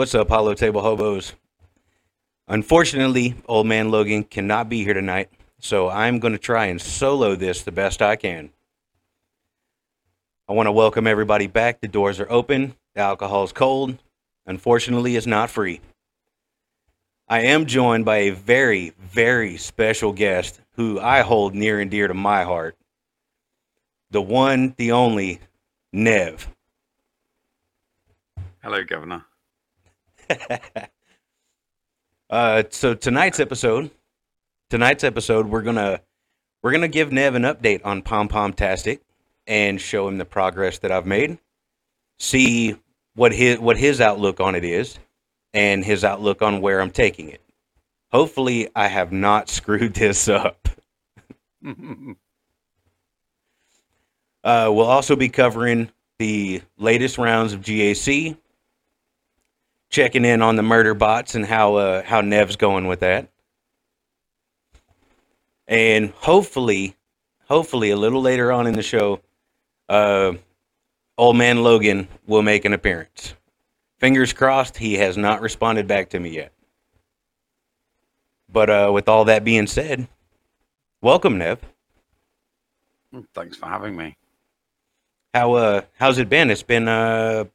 What's up, Hollow Table Hobos? Unfortunately, Old Man Logan cannot be here tonight, so I'm going to try and solo this the best I can. I want to welcome everybody back. The doors are open. The alcohol's cold. Unfortunately, it's not free. I am joined by a very, very special guest who I hold near and dear to my heart. The one, the only, Nev. Hello, Governor. So tonight's episode, we're gonna give Nev an update on Pom Pom Tastic and show him the progress that I've made. See what his outlook on it is, and his outlook on where I'm taking it. Hopefully, I have not screwed this up. We'll also be covering the latest rounds of GAC, checking in on the murder bots and how Nev's going with that, and hopefully a little later on in the show, Old Man Logan will make an appearance. Fingers crossed. He has not responded back to me yet. But with all that being said, welcome, Nev. Thanks for having me. How's it been? It's been about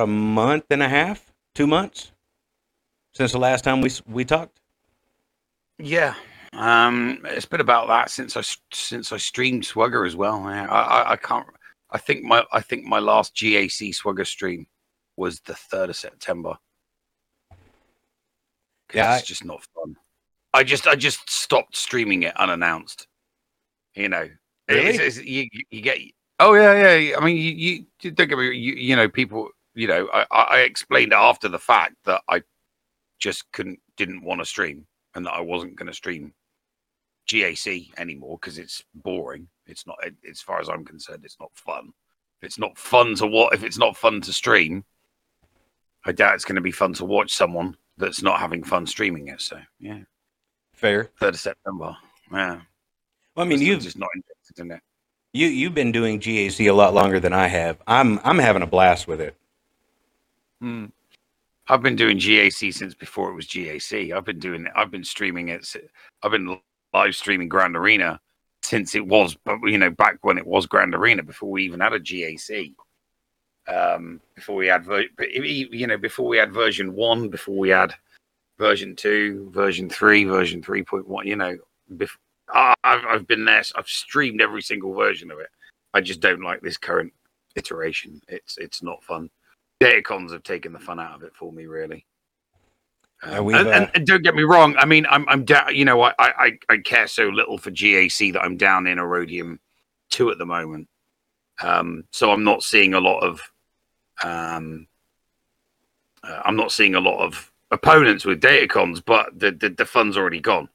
a month and a half, 2 months since the last time we talked. Yeah, it's been about that since I streamed Swagger as well. I can't. I think my last GAC Swagger stream was the 3rd of September. Yeah, it's just not fun. I just stopped streaming it unannounced. You know, really? You get. Oh yeah. I mean, you don't get me. You know, people. You know, I explained after the fact that I just didn't want to stream, and that I wasn't going to stream GAC anymore because it's boring. It's not. As far as I'm concerned, it's not fun. If it's not fun to watch, if it's not fun to stream, I doubt it's going to be fun to watch someone that's not having fun streaming it. So yeah, fair. 3rd of September. Yeah. Well, I mean, you've just not interested in it. You've been doing GAC a lot longer than I have. I'm having a blast with it. I've been doing GAC since before it was GAC. I've been streaming it. I've been live streaming Grand Arena since it was, you know, back when it was Grand Arena, before we even had a GAC, before we had version 1, before we had version 2, version 3, version 3.1, you know, I've been there. I've streamed every single version of it. I just don't like this current iteration. It's not fun. Datacrons have taken the fun out of it for me, really. And don't get me wrong. I mean, I'm down. You know, I care so little for GAC that I'm down in Erodium 2 at the moment. So I'm not seeing a lot of. I'm not seeing a lot of opponents with Datacrons, but the fun's already gone.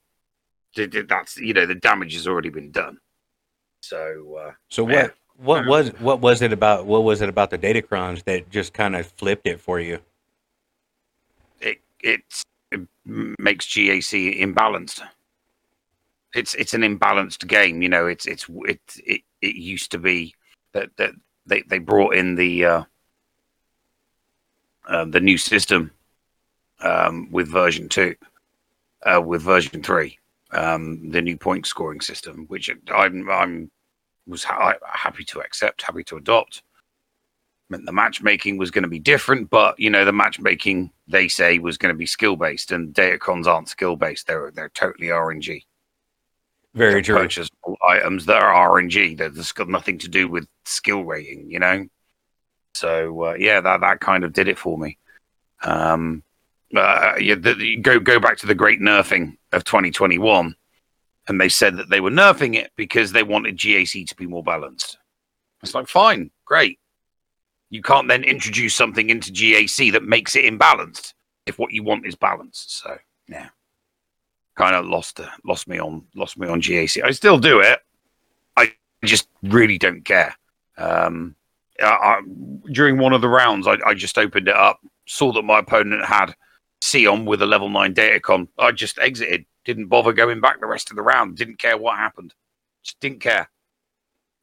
That's, you know, the damage has already been done. So what was it about the Datacrons that just kind of flipped it for you? It makes GAC imbalanced. It's an imbalanced game, you know. It used to be that they brought in the new system with version 2, with version 3. The new point scoring system, which I was happy to accept, happy to adopt. Meant the matchmaking was going to be different, but you know, the matchmaking, they say, was going to be skill based, and Datacrons aren't skill based. They're totally RNG. Very true. Purchasable items that are RNG. That's got nothing to do with skill rating, you know. So yeah, that kind of did it for me. Go back to the great nerfing of 2021, and they said that they were nerfing it because they wanted GAC to be more balanced. It's like, fine, great. You can't then introduce something into GAC that makes it imbalanced if what you want is balance. So yeah, kind of lost me on GAC. I still do it. I just really don't care. I during one of the rounds, I just opened it up, saw that my opponent had Sion with a level 9 Datacron. I just exited, didn't bother going back the rest of the round, didn't care what happened, just didn't care.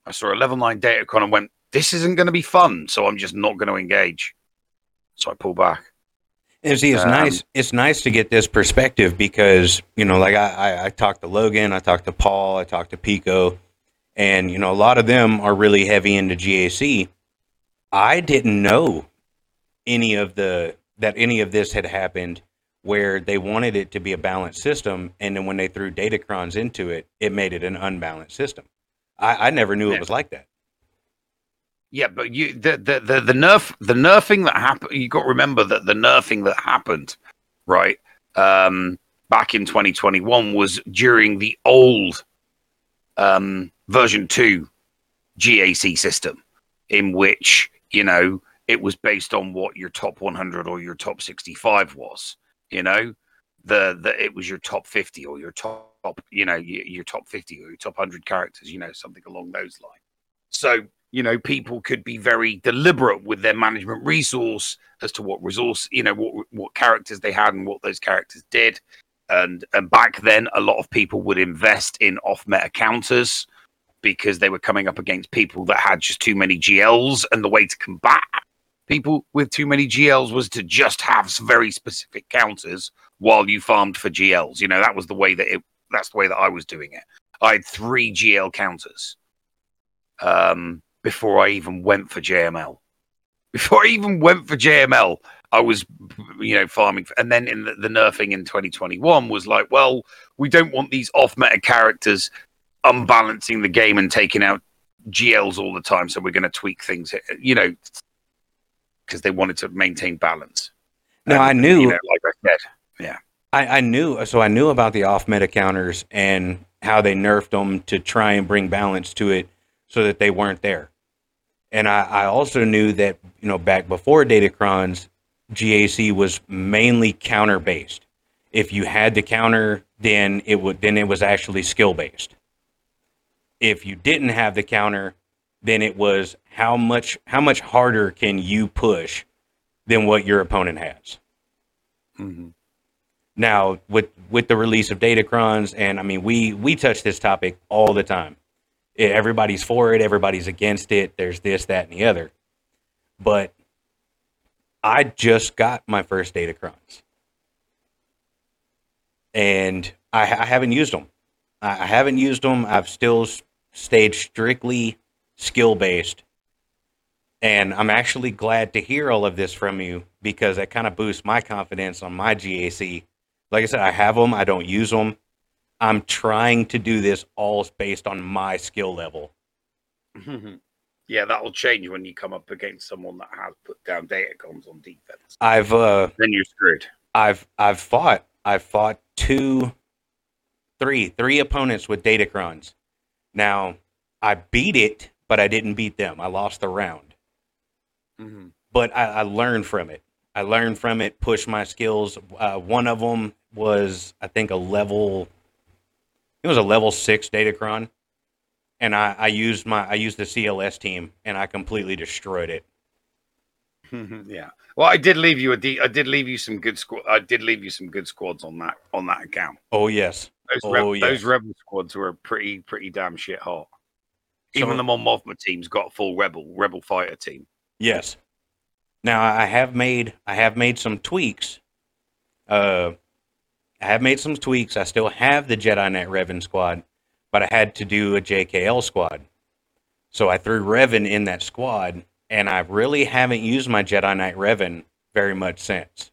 I saw a level 9 Datacron and went, this isn't going to be fun, so I'm just not going to engage. So I pulled back. See, it's nice. It's nice to get this perspective because, you know, like I talked to Logan, I talked to Paul, I talked to Pico, and, you know, a lot of them are really heavy into GAC. I didn't know any of this had happened where they wanted it to be a balanced system, and then when they threw Datacrons into it, it made it an unbalanced system. I never knew it was like that. Yeah, but the nerfing that happened, you got to remember that the nerfing that happened, right, back in 2021 was during the old version 2 GAC system, in which, you know, it was based on what your top 100 or your top 65 was, you know, it was your top 50 or your top, you know, your top 50 or your top 100 characters, you know, something along those lines. So, you know, people could be very deliberate with their management resource as to what resource, you know, what characters they had and what those characters did. And back then, a lot of people would invest in off-meta counters because they were coming up against people that had just too many GLs, and the way to combat people with too many GLs was to just have very specific counters while you farmed for GLs. You know, that was the way that that's the way that I was doing it. I had 3 GL counters before I even went for JML. Before I even went for JML, I was, you know, farming. And then in the nerfing in 2021 was like, well, we don't want these off-meta characters unbalancing the game and taking out GLs all the time, so we're going to tweak things, you know, because they wanted to maintain balance. No, I knew, you know, like I said, yeah, I knew. So I knew about the off-meta counters and how they nerfed them to try and bring balance to it so that they weren't there. And I also knew that, you know, back before Datacrons, GAC was mainly counter-based. If you had the counter, then it was actually skill-based. If you didn't have the counter, then it was how much harder can you push than what your opponent has. Mm-hmm. Now with the release of Datacrons, and I mean we touch this topic all the time. Everybody's for it, everybody's against it. There's this, that, and the other. But I just got my first Datacrons, and I haven't used them. I haven't used them. I've still stayed strictly skill-based, and I'm actually glad to hear all of this from you because that kind of boosts my confidence on my GAC. Like I said, I have them. I don't use them. I'm trying to do this all based on my skill level. Yeah, that'll change when you come up against someone that has put down Datacrons on defense. Then you're screwed. I've fought 3 opponents with Datacrons. Now, I beat it, but I didn't beat them. I lost the round. Mm-hmm. But I learned from it. I learned from it, pushed my skills. One of them was, I think, a level 6 Datacron. And I used the CLS team, and I completely destroyed it. Yeah. Well, I did leave you some good squads on that account. Oh yes. Those rebel squads were pretty damn shit hot. Even the Mon Mothma team's got a full rebel fighter team. Yes. Now I have made some tweaks. I have made some tweaks. I still have the Jedi Knight Revan squad, but I had to do a JKL squad. So I threw Revan in that squad, and I really haven't used my Jedi Knight Revan very much since.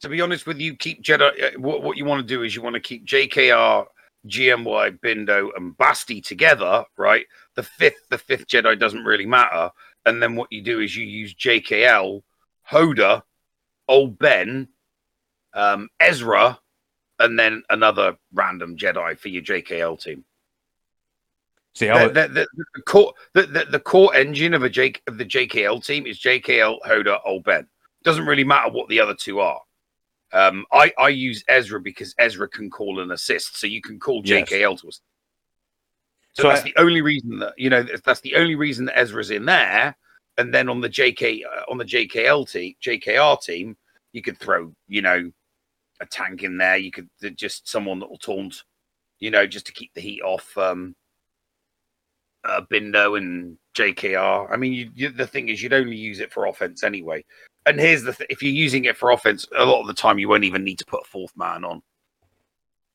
To be honest with you, keep Jedi. What you want to do is you want to keep JKR, GMY, Bindo, and Basti together, right? The fifth Jedi doesn't really matter. And then what you do is you use JKL, Hoda, Old Ben, Ezra, and then another random Jedi for your JKL team. See, the core engine of the JKL team is JKL, Hoda, Old Ben. Doesn't really matter what the other two are. I use Ezra because Ezra can call an assist, so you can call JKL to assist. So that's the only reason that, you know, that's the only reason that Ezra's in there. And then on the JKR team, you could throw, you know, a tank in there. You could just someone that will taunt, you know, just to keep the heat off Bindo and JKR. I mean, the thing is, you'd only use it for offense anyway. And here's the thing, if you're using it for offense, a lot of the time you won't even need to put a fourth man on.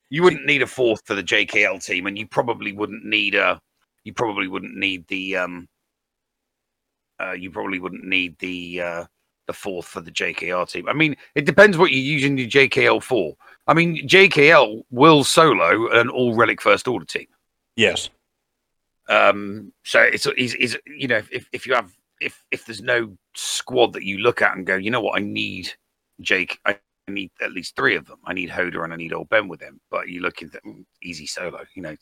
You wouldn't need a fourth for the JKL team, and you probably wouldn't need a. You probably wouldn't need the. You probably wouldn't need the fourth for the JKR team. I mean, it depends what you're using your JKL for. I mean, JKL will solo an all Relic First Order team. Yes. So it's you know, if you have if there's no squad that you look at and go, you know what, I need Jake. I need at least three of them. I need Hoda and I need Old Ben with them. But you look at them, easy solo. You know,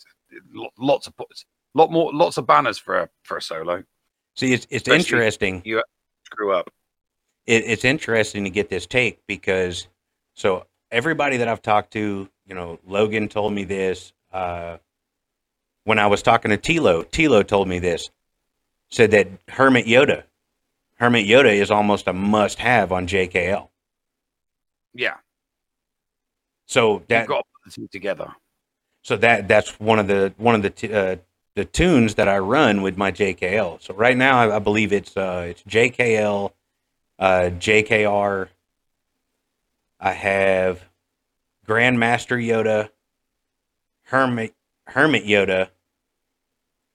lots of banners for a solo. See, it's interesting. You screw up. It's interesting to get this take because so everybody that I've talked to, you know, Logan told me this. When I was talking to Tilo told me this. Said that Hermit Yoda is almost a must-have on JKL. Yeah. So that you've got to put the two together. So that's one of the tunes that I run with my JKL. So right now I believe it's JKL, JKR. I have Grandmaster Yoda, Hermit Yoda,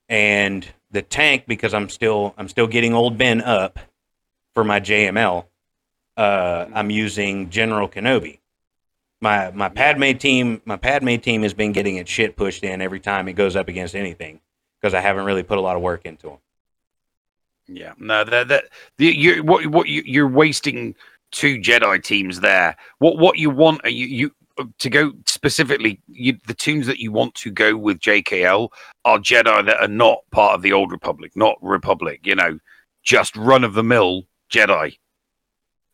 and the tank because I'm still getting Old Ben up for my JML. I'm using General Kenobi. My Padme team has been getting its shit pushed in every time it goes up against anything because I haven't really put a lot of work into them. Yeah, no, you're wasting two Jedi teams there. What you want are you to go specifically. The teams that you want to go with JKL are Jedi that are not part of the Old Republic, not Republic. You know, just run of the mill Jedi.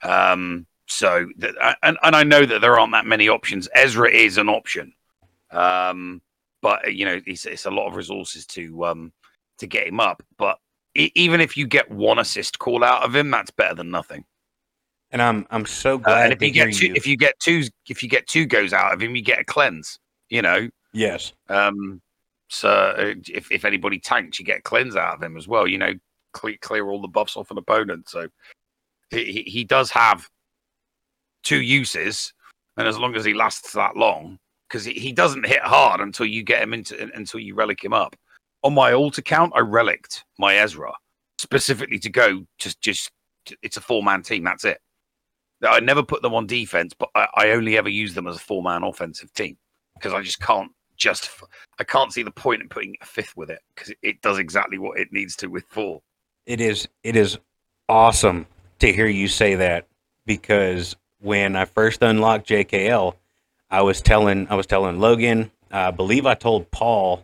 So, and I know that there aren't that many options. Ezra is an option, but you know it's a lot of resources to get him up. But even if you get one assist call out of him, that's better than nothing. And I'm so glad. And if you get two goes out of him, you get a cleanse. You know. Yes. So if anybody tanks, you get a cleanse out of him as well. You know, clear all the buffs off an opponent. So he does have two uses, and as long as he lasts that long, because he doesn't hit hard until you get him until you relic him up. On my alt account, I reliced my Ezra specifically to go just it's a four-man team. That's it. I never put them on defense, but I only ever use them as a four-man offensive team because I just can't see the point in putting a fifth with it because it does exactly what it needs to with four. It is awesome to hear you say that because when I first unlocked JKL, I was telling Logan, I believe I told Paul,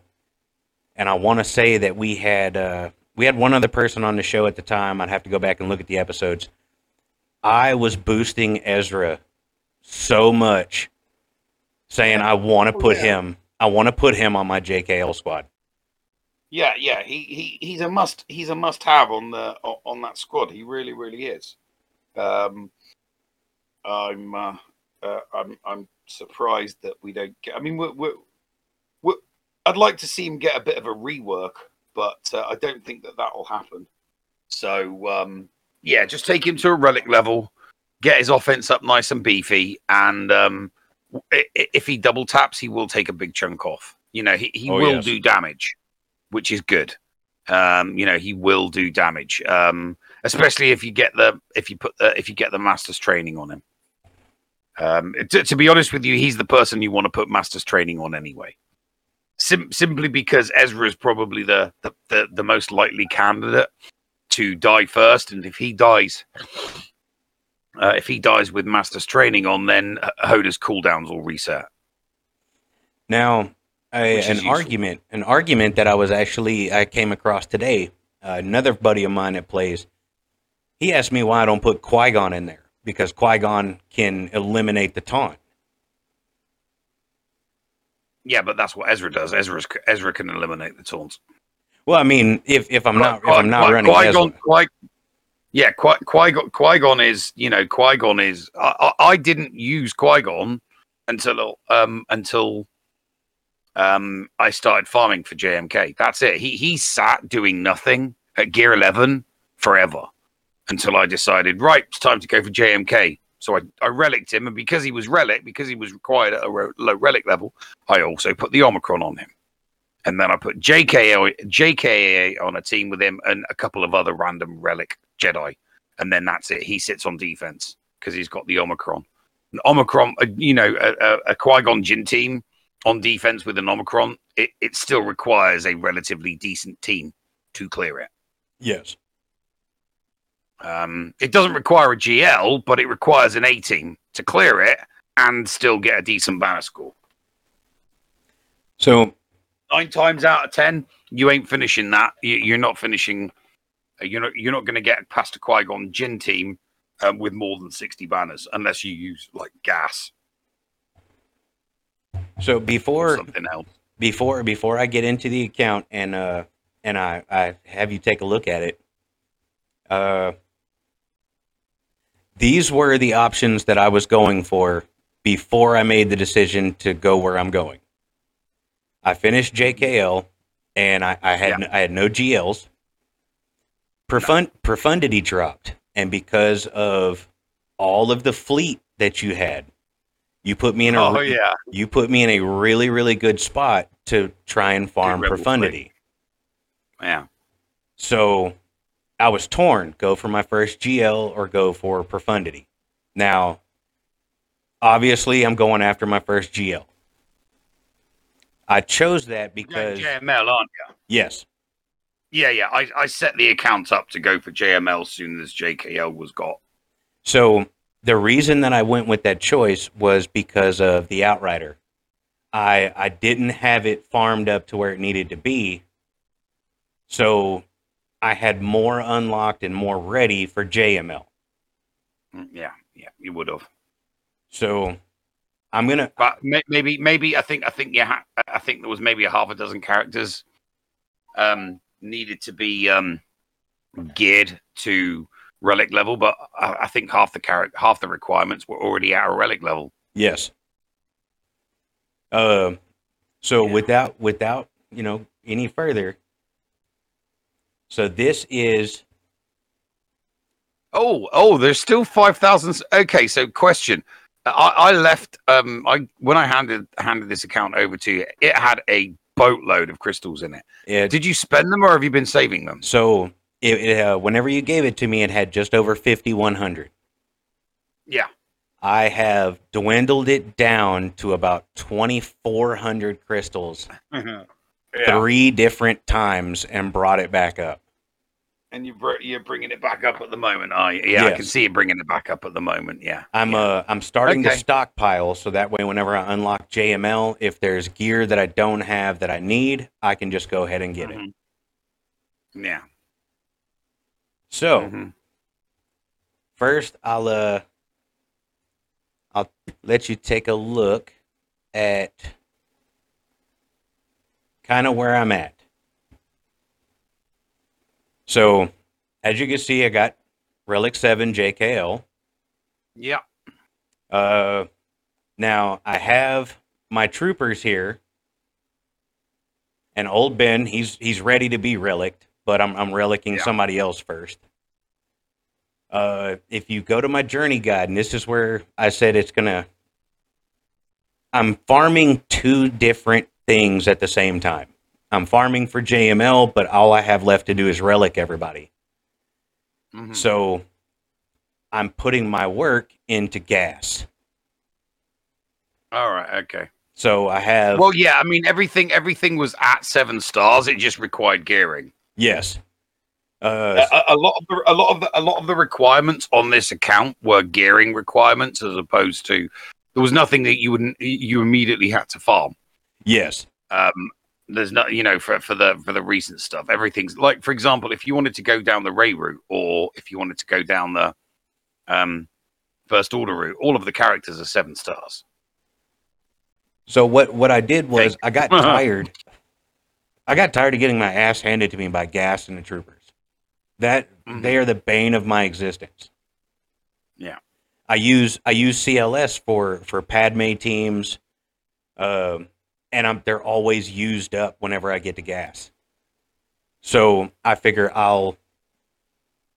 and I want to say that we had one other person on the show at the time. I'd have to go back and look at the episodes. I was boosting Ezra so much, saying I want to put him. I want to put him on my JKL squad. Yeah, yeah, he's a must. He's a must-have on that squad. He really, really is. I'm surprised that we don't get. I mean, I'd like to see him get a bit of a rework, but I don't think that will happen. So yeah, just take him to a relic level, get his offense up nice and beefy, and if he double taps, he will take a big chunk off. You know, he will do damage, which is good. You know, he will do damage, especially if you get the master's training on him. To be honest with you, he's the person you want to put master's training on anyway. Simply because Ezra is probably the most likely candidate to die first, and if he dies with master's training on, then Hoda's cooldowns will reset. Now, an argument that I came across today. Another buddy of mine that plays, he asked me why I don't put Qui-Gon in there. Because Qui-Gon can eliminate the taunt. Yeah, but that's what Ezra does. Ezra can eliminate the taunts. Well, I mean, if I'm not running Qui-Gon, Ezra. Yeah, Qui-Gon is, you know, Qui-Gon is. I didn't use Qui-Gon until I started farming for JMK. That's it. He sat doing nothing at Gear 11 forever. until I decided, right, it's time to go for JMK. So I reliced him, and because he was relic, because he was required at a low relic level, I also put the Omicron on him. And then I put JKA on a team with him and a couple of other random relic Jedi. And then that's it. He sits on defense because he's got the Omicron. An Omicron, you know, a Qui-Gon Jinn team on defense with an Omicron, it still requires a relatively decent team to clear it. Yes. It doesn't require a GL, but it requires an A team to clear it and still get a decent banner score. So 9 times out of 10, you ain't finishing that. You're not finishing. You're not going to get past a Qui-Gon Jinn team with more than 60 banners unless you use like gas. So before something else, before I get into the account and I have you take a look at it. These were the options that I was going for before I made the decision to go where I'm going. I finished JKL, and I had no GLs. Profundity dropped, and because of all of the fleet that you had, you put me in a you put me in a really, really good spot to try and farm Profundity. Yeah. So I was torn, go for my first GL or go for Profundity. Now, obviously, I'm going after my first GL. I chose that because... You're JML, aren't you? Yes. Yeah. I set the account up to go for JML as soon as JKL was got. So the reason that I went with that choice was because of the Outrider. I didn't have it farmed up to where it needed to be. So I had more unlocked and more ready for JML. Yeah, you would have. So I'm gonna. But maybe I think there was maybe a half a dozen characters needed to be geared to relic level, but I think half the requirements were already at a relic level. Yes. Without you know any further. So this is. Oh, there's still 5,000. Okay, so question. I left. When I handed this account over to you, it had a boatload of crystals in it. Yeah. Did you spend them, or have you been saving them? So it whenever you gave it to me, it had just over 5,100. Yeah. I have dwindled it down to about 2,400 crystals. Yeah. 3 different times and brought it back up. And you're bringing it back up at the moment. I can see you bringing it back up at the moment. Yeah, I'm starting to stockpile so that way whenever I unlock JML, if there's gear that I don't have that I need, I can just go ahead and get it. Yeah. So first, I'll let you take a look at kind of where I'm at. So, as you can see, I got Relic 7 JKL. Yeah. Now, I have my troopers here. And Old Ben, he's ready to be reliced, but I'm relicing somebody else first. If you go to my journey guide, and this is where I said I'm farming 2 different things at the same time. I'm farming for JML, but all I have left to do is relic everybody. So I'm putting my work into gas. All right, okay. So I have. Well, yeah, I mean everything was at 7 stars. It just required gearing. Yes. A lot of the requirements on this account were gearing requirements, as opposed to there was nothing that you immediately had to farm. Yes. There's not, you know, for the recent stuff, everything's like, for example, if you wanted to go down the Ray route, or if you wanted to go down the First Order route, all of the characters are 7 stars. So what I did was I got tired. I got tired of getting my ass handed to me by Gas and the troopers. That they are the bane of my existence. Yeah, I use CLS for Padme teams. And they're always used up whenever I get to gas. So I figure I'll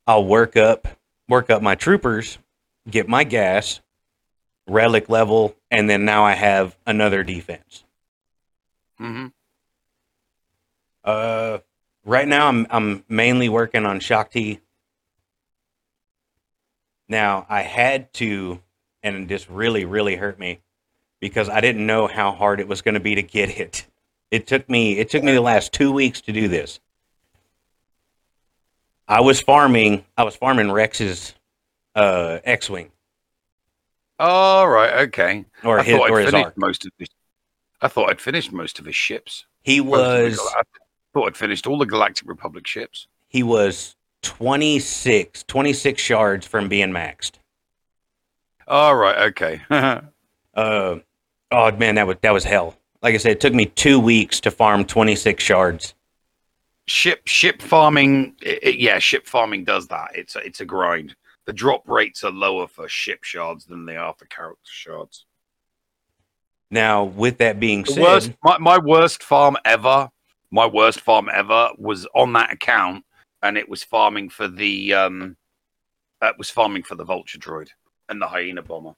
work up work up my troopers, get my gas, relic level, and then now I have another defense. Mm-hmm. Right now I'm mainly working on Shaak Ti. Now I had to, and this really, really hurt me because I didn't know how hard it was going to be to get it. It took me the last 2 weeks to do this. I was farming Rex's X-Wing. Oh, right, okay. Or his arc. I thought I'd finished most of his ships. I thought I'd finished all the Galactic Republic ships. He was 26 shards from being maxed. All right, okay. Oh, man, that was hell. Like I said, it took me 2 weeks to farm 26 shards. Ship farming, ship farming does that. It's a grind. The drop rates are lower for ship shards than they are for character shards. Now, with that being said, my worst farm ever was on that account, and it was farming for the Vulture Droid and the Hyena Bomber.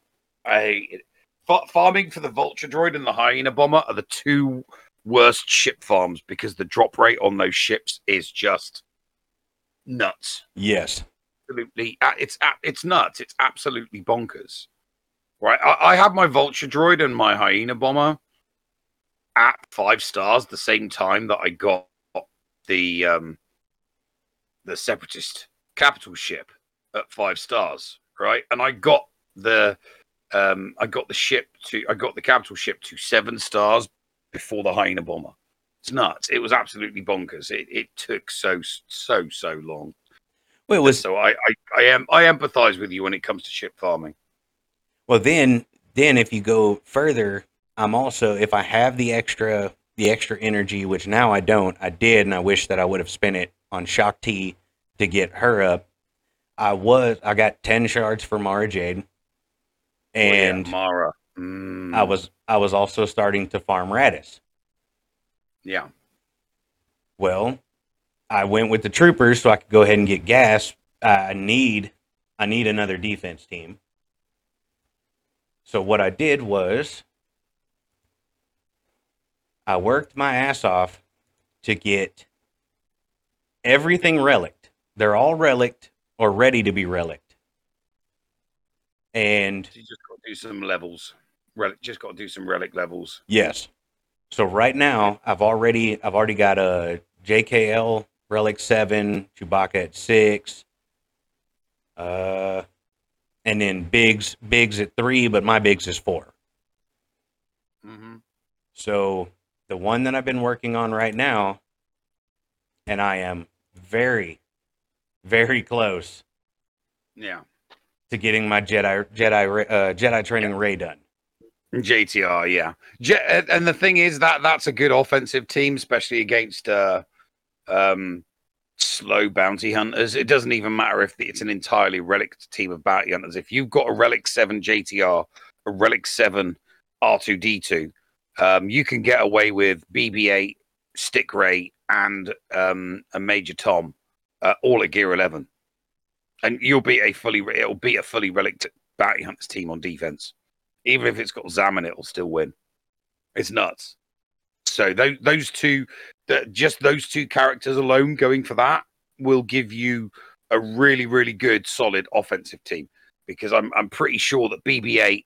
Farming for the Vulture Droid and the Hyena Bomber are the two worst ship farms because the drop rate on those ships is just nuts. Yes, absolutely, it's nuts. It's absolutely bonkers. Right, I had my Vulture Droid and my Hyena Bomber at 5 stars the same time that I got the Separatist capital ship at 5 stars, right? And I got the capital ship to 7 stars before the Hyena Bomber. It's nuts. It was absolutely bonkers. It took so long. Well, I empathize with you when it comes to ship farming. Well, then if you go further, I'm also, if I have the extra energy, which now I don't, I did, and I wish that I would have spent it on Shaak Ti to get her up. I got 10 shards for Mara Jade, and Mara. Mm. I was also starting to farm Radis. Yeah. Well, I went with the troopers so I could go ahead and get gas. I need another defense team. So what I did was I worked my ass off to get everything reliced. They're all reliced or ready to be reliced. And you just got to do some levels. Relic levels. Yes. So right now I've already got a JKL relic 7, Chewbacca at 6. And then Biggs at 3, but my Biggs is 4. Mm-hmm. So the one that I've been working on right now, and I am very, very close. Yeah. To getting my Jedi training Ray done. JTR, yeah. And the thing is that that's a good offensive team, especially against slow bounty hunters. It doesn't even matter if it's an entirely relic team of bounty hunters. If you've got a relic 7 JTR, a relic 7 R2D2, you can get away with BB8, Stick Ray, and a Major Tom, all at gear 11, and it'll be a fully relic bounty hunters team on defense. Even if it's got Zaman, it'll still win. It's nuts. So those two. Just those two characters alone going for that will give you a really, really good, solid offensive team, because I'm pretty sure that BB-8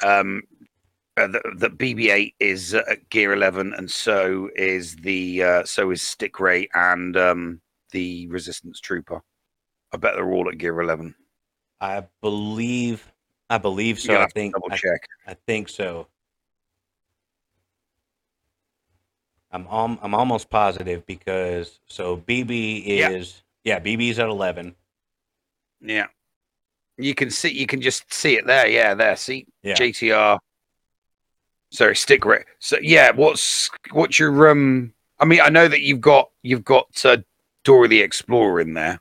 that BB-8 is at gear 11, and so is Stick Ray and the Resistance Trooper. I bet they're all at gear 11. I believe so. I think double check. I think so. I'm almost positive because BB is BB's at 11. Yeah. You can just see it there. Yeah, there. See? Yeah. JTR. Sorry, Stick Ray. So yeah, what's your I mean, I know that you've got Dora the Explorer in there.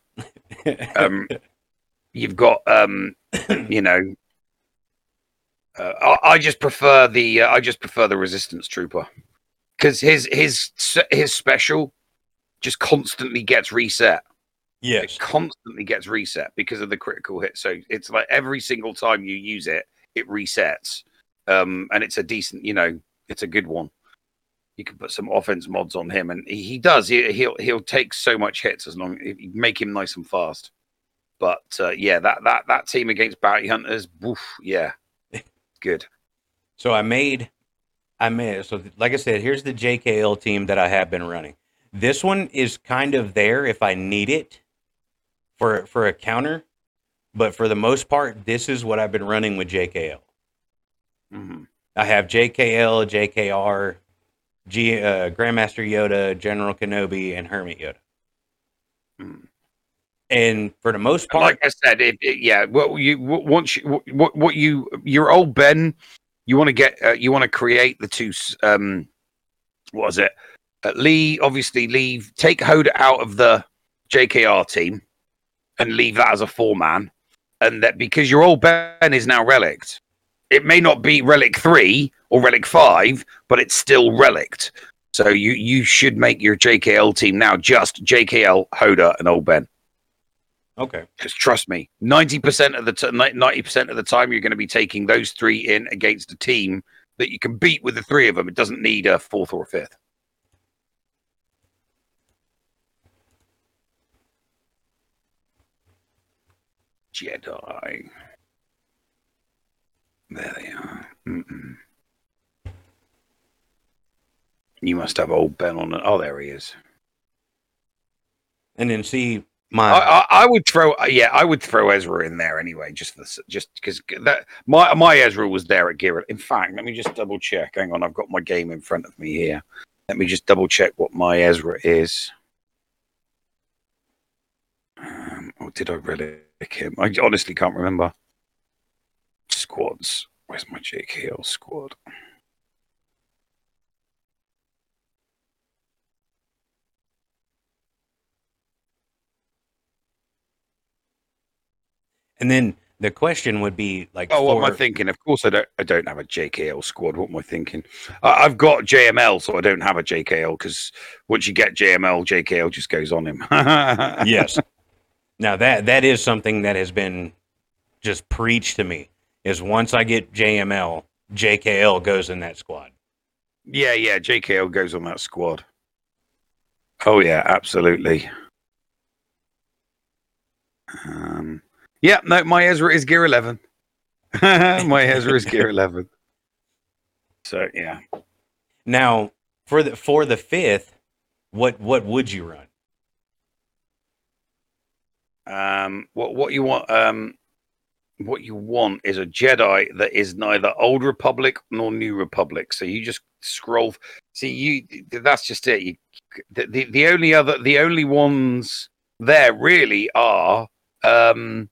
You've got I just prefer the Resistance Trooper. Because his special just constantly gets reset. Yes. It constantly gets reset because of the critical hit. So it's like every single time you use it, it resets. And it's a decent, you know, it's a good one. You can put some offense mods on him, and he does. He'll take so much hits as long as you make him nice and fast. But yeah, that team against bounty hunters, woof, yeah, good. So I made so like I said, here's the JKL team that I have been running. This one is kind of there if I need it for a counter, but for the most part, this is what I've been running with JKL. Mm-hmm. I have JKL, JKR. Grandmaster Yoda, General Kenobi, and Hermit Yoda. Mm. And for the most part, like I said, your old Ben, you want to get, you want to create the two. What was it? Take Hoda out of the JKR team and leave that as a four-man, and that because your old Ben is now relicked. It may not be Relic 3 or Relic 5, but it's still relicked. So you should make your JKL team now just JKL, Hoda, and Old Ben. Okay. Because trust me, 90% of the time you're going to be taking those three in against a team that you can beat with the three of them. It doesn't need a fourth or a fifth. Jedi. There they are. Mm-mm. You must have old Ben on. Oh, there he is. And then see my. I would throw. Yeah, I would throw Ezra in there anyway, just because that my Ezra was there at Gear. In fact, let me just double check. Hang on, I've got my game in front of me here. Let me just double check what my Ezra is. Or did I really pick him? I honestly can't remember. Squads. Where's my JKL squad? And then the question would be like, oh, what am I thinking? Of course, I don't have a JKL squad. What am I thinking? I've got JML, so I don't have a JKL because once you get JML, JKL just goes on him. Yes. Now that is something that has been just preached to me. Is once I get JML, JKL goes in that squad. Yeah, JKL goes on that squad. Oh, yeah, absolutely. Yeah, no, my Ezra is Gear 11. My Ezra is Gear 11. So, yeah. Now, for the fifth, what would you run? What you want... What you want is a Jedi that is neither Old Republic nor New Republic. So you just scroll. See, that's just it. The only ones there really are Kanan.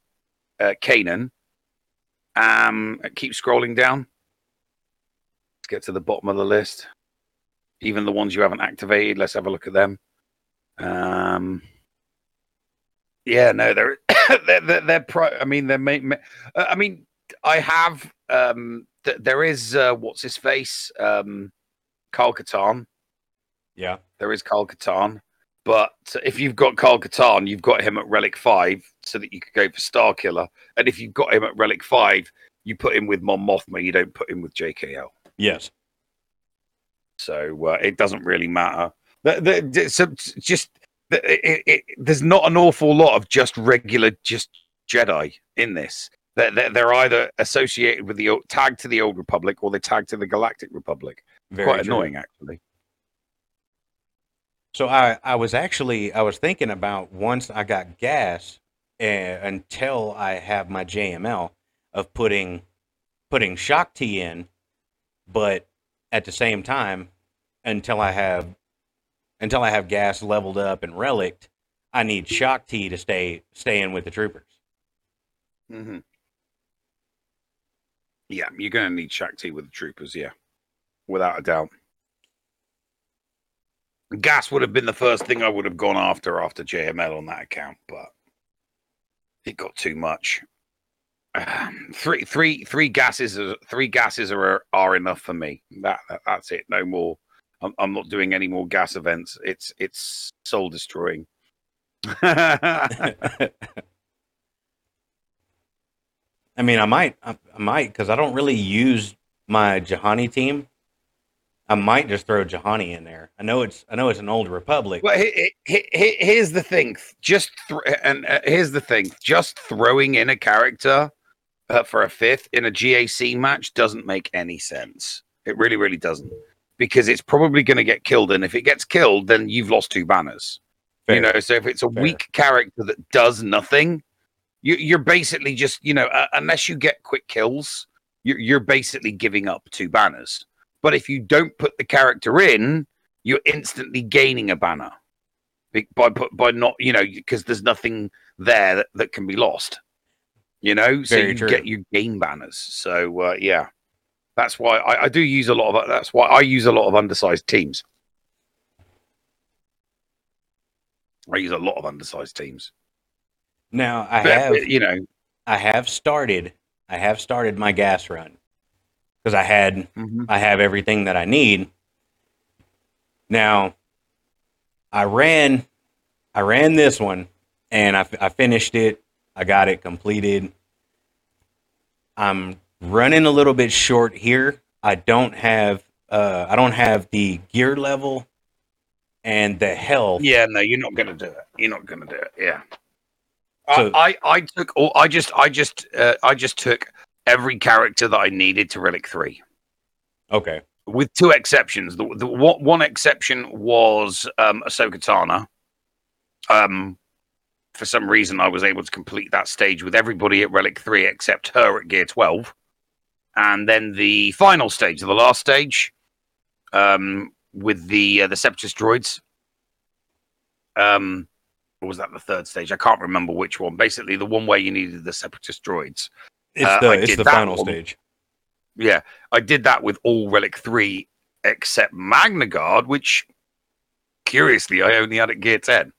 Keep scrolling down. Let's get to the bottom of the list. Even the ones you haven't activated. Let's have a look at them. Yeah, no, there is what's his face, Kyle Katarn. Yeah, there is Kyle Katarn. But if you've got Kyle Katarn, you've got him at Relic 5, so that you could go for Starkiller. And if you've got him at Relic 5, you put him with Mon Mothma. You don't put him with JKL. Yes. So it doesn't really matter. There's not an awful lot of just regular, just Jedi in this. They're either associated with the tag to the Old Republic or they tag to the Galactic Republic. Very annoying, actually. So I was thinking about once I got gas until I have my JML of putting Shaak Ti in, but at the same time until I have gas leveled up and relicked, I need Shaak Ti to stay in with the troopers. Mm-hmm. Yeah, you're going to need Shaak Ti with the troopers, yeah. Without a doubt. Gas would have been the first thing I would have gone after JML on that account, but it got too much. Three gases are enough for me. That's it, no more. I'm not doing any more gas events. It's soul destroying. I mean, I might, because I don't really use my Jahani team. I might just throw Jahani in there. I know it's an old republic. Well, here's the thing. Just throwing in a character for a fifth in a GAC match doesn't make any sense. It really, really doesn't, because it's probably going to get killed. And if it gets killed, then you've lost two banners. Fair. You know, so if it's a weak character that does nothing, you're basically just, you know, unless you get quick kills, you're basically giving up two banners. But if you don't put the character in, you're instantly gaining a banner by not, you know, because there's nothing there that can be lost, you know. So you gain banners. So yeah, that's why I do use a lot of. That's why I use a lot of undersized teams. Now I have started my gas run because I have everything that I need. Now I ran this one and I finished it. I got it completed. I'm running a little bit short here. I don't have the gear level and the health. Yeah, no, you're not gonna do it. Yeah. So, I just took every character that I needed to Relic 3. Okay. With two exceptions. The one exception was Ahsoka Tano. For some reason, I was able to complete that stage with everybody at Relic 3 except her at Gear 12. And then the final stage, the last stage, with the Separatist droids. Or was that the third stage? I can't remember which one. Basically, the one where you needed the Separatist droids. It's the final stage. Yeah, I did that with all Relic 3 except Magna Guard, which, curiously, I only had at Gear 10.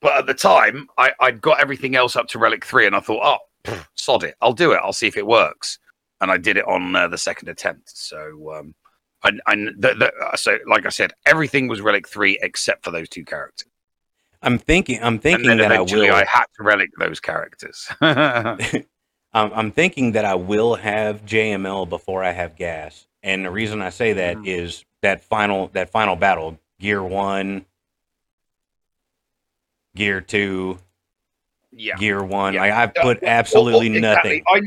But at the time, I'd got everything else up to Relic 3, and I thought, oh, sod it. I'll do it. I'll see if it works. And I did it on the second attempt. So, so like I said, everything was Relic 3 except for those two characters. I'm thinking and then that I had to Relic those characters. I'm thinking that I will have JML before I have gas, and the reason I say that is that final battle, Gear 1, Gear 2, yeah, Gear 1. Yeah. I've put absolutely nothing. I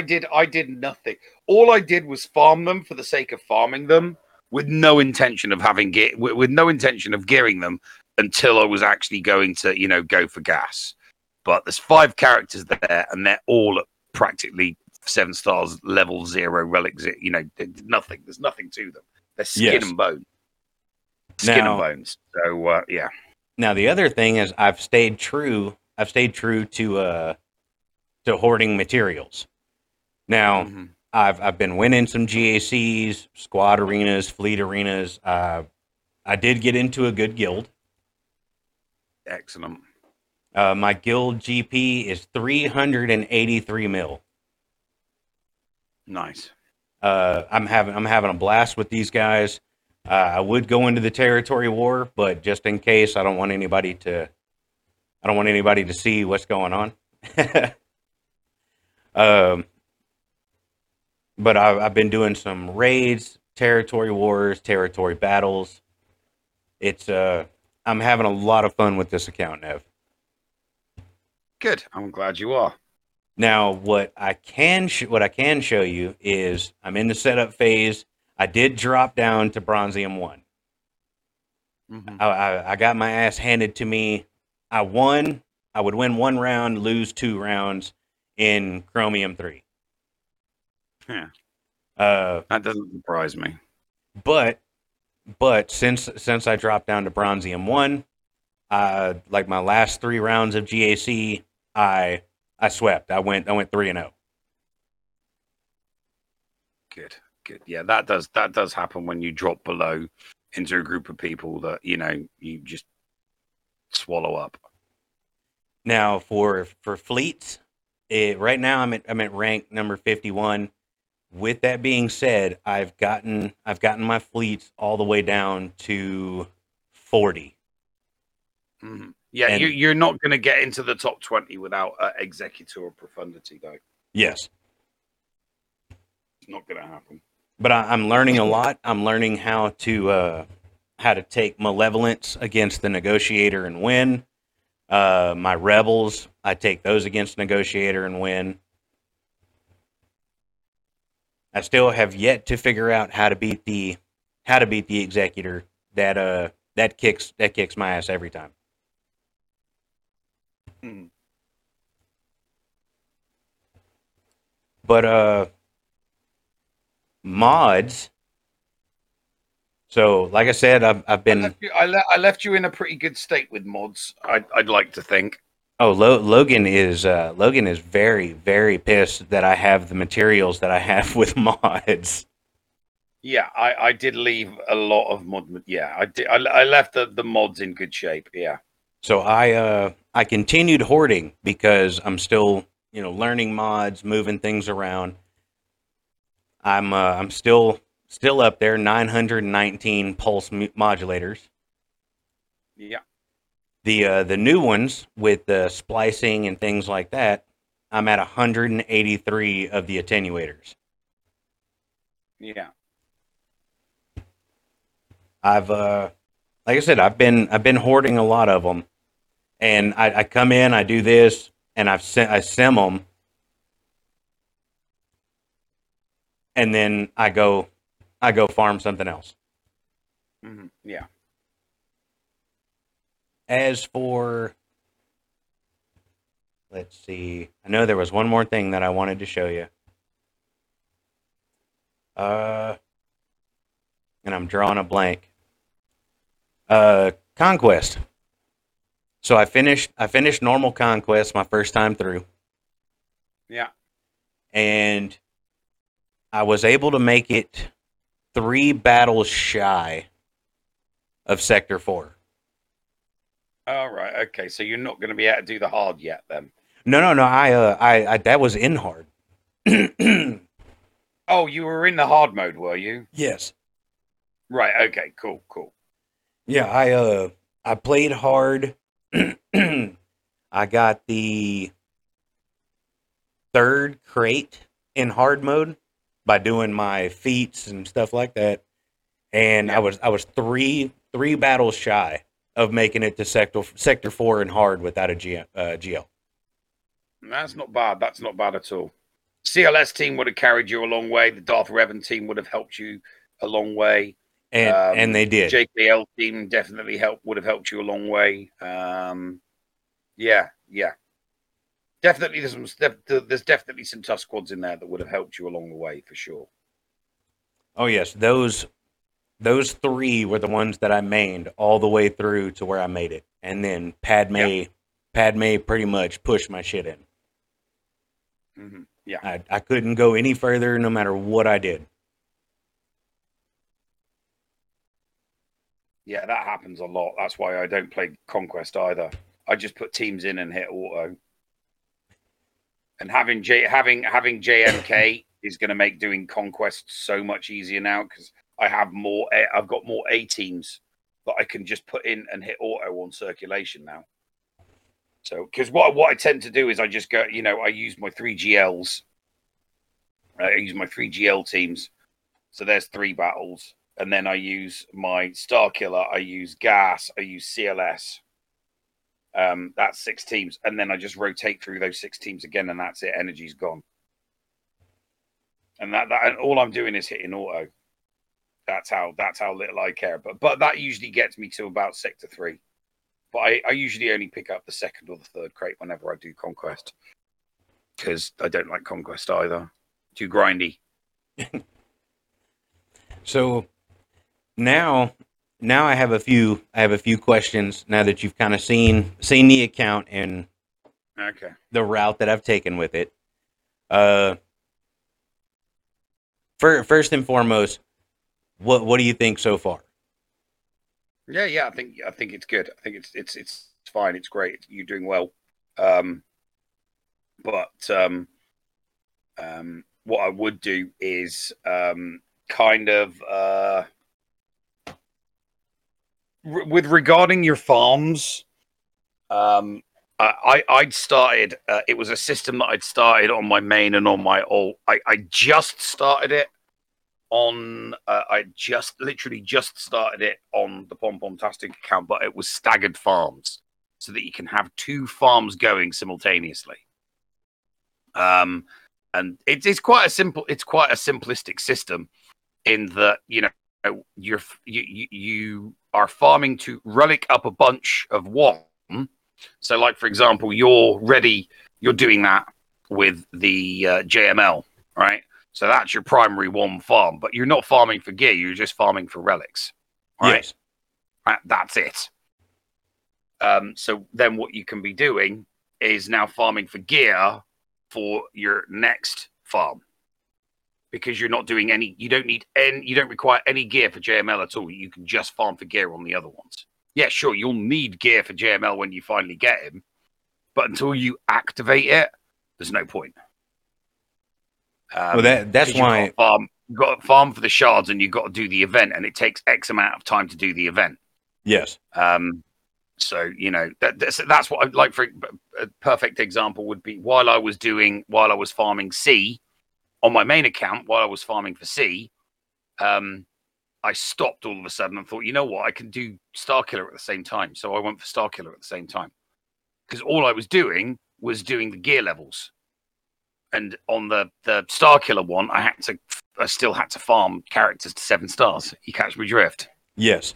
did nothing. All I did was farm them for the sake of farming them, with no intention of gearing them until I was actually going to, you know, go for gas. But there's 5 characters there, and they're all at practically 7 stars, level 0 relics. You know, nothing. There's nothing to them. They're skin and bones. So yeah. Now the other thing is, I've stayed true to hoarding materials. Now I've been winning some GACs, squad arenas, fleet arenas. I did get into a good guild. Excellent. My guild GP is 383 mil. Nice. I'm having a blast with these guys. I would go into the territory war, but just in case, I don't want anybody to see what's going on. But I've been doing some raids, territory wars, territory battles. It's I'm having a lot of fun with this account, Nev. Good. I'm glad you are. Now, what I can show you is I'm in the setup phase. I did drop down to Bronzium 1. I got my ass handed to me. I won. I would win 1 round, lose 2 rounds in Chromium 3. Yeah. That doesn't surprise me. But since I dropped down to Bronzium 1, like my last 3 rounds of GAC, I swept. I went 3-0. Good. Yeah, that does happen when you drop below into a group of people that, you know, you just swallow up. Now for fleets, right now I'm at rank number 51. With that being said, I've gotten my fleets all the way down to 40. Yeah, and you're not going to get into the top 20 without Executor or Profundity, though. Yes. It's not going to happen. But I'm learning a lot. I'm learning how to take Malevolence against the Negotiator and win. My Rebels, I take those against Negotiator and win. I still have yet to figure out how to beat the Executor. That kicks my ass every time. Hmm. But mods. So, like I said, I've been. I left you in a pretty good state with mods. I'd like to think. Oh, Logan is very, very pissed that I have the materials that I have with mods. Yeah, I did leave a lot of mod. Yeah, I did. I left the mods in good shape. Yeah. So I continued hoarding because I'm still learning mods, moving things around. I'm still up there, 919 pulse modulators. Yeah. The new ones with the splicing and things like that, I'm at 183 of the attenuators. Yeah. I've like I said, I've been hoarding a lot of them, and I come in, I do this, and I sim them, and then I go farm something else. Mm-hmm. Yeah. As for, let's see, I know there was one more thing that I wanted to show you. And I'm drawing a blank. Conquest. So I finished normal Conquest my first time through. Yeah. And I was able to make it 3 battles shy of Sector 4. All right. Okay. So you're not going to be able to do the hard yet, then. No. I that was in hard. Oh, you were in the hard mode, were you? Yes. Right. Okay. Cool. Yeah. I played hard. I got the 3rd crate in hard mode by doing my feats and stuff like that, and yeah. I was three battles shy of making it to sector 4 and hard without a GL. That's not bad at all. CLS team would have carried you a long way. The Darth Revan team would have helped you a long way, and they did. JKL team definitely would have helped you a long way. Yeah, definitely. There's definitely some tough squads in there that would have helped you along the way for sure. Oh yes, those 3 were the ones that I mained all the way through to where I made it. And then Padme pretty much pushed my shit in. Mm-hmm. Yeah. I couldn't go any further no matter what I did. Yeah, that happens a lot. That's why I don't play Conquest either. I just put teams in and hit auto. And having JMK is going to make doing Conquest so much easier now, because I've got more A teams that I can just put in and hit auto on circulation now. So, because what I tend to do is I just go, I use my 3 GLs. I use my 3 GL teams. So there's 3 battles. And then I use my Starkiller. I use GAS. I use CLS. That's 6 teams. And then I just rotate through those 6 teams again, and that's it. Energy's gone. And and all I'm doing is hitting auto. That's how little I care, but that usually gets me to about Sector 3. But I usually only pick up the 2nd or the 3rd crate whenever I do Conquest, because I don't like Conquest either. Too grindy. So now I have a few questions now that you've kind of seen the account and okay the route that I've taken with it. First and foremost. What do you think so far? Yeah, I think it's good. I think it's fine. It's great. You're doing well. But what I would do is regarding your farms, I'd started, it was a system that I'd started on my main and on my alt. I just started it on, I just started it on the Pom Pom Tastic account, but it was staggered farms so that you can have two farms going simultaneously. And it's quite a simplistic system in that, you know, you are farming to relic up a bunch of one. So, like, for example, you're doing that with the JML, right? So that's your primary one farm, but you're not farming for gear. You're just farming for relics, right? Yes. That's it. So then what you can be doing is now farming for gear for your next farm, because you're not doing any, you don't require any gear for JML at all. You can just farm for gear on the other ones. Yeah, sure, you'll need gear for JML when you finally get him, but until you activate it, there's no point. Well, that's why you've got to farm for the shards, and you've got to do the event, and it takes X amount of time to do the event. Yes. So, you know, that's what I'd like. For a perfect example would be while I was farming C on my main account, while I was farming for C, I stopped all of a sudden and thought, you know what, I can do Starkiller at the same time. So I went for Starkiller at the same time, because all I was doing the gear levels. And on the Starkiller one, I still had to farm characters to 7 stars. You catch my drift? Yes.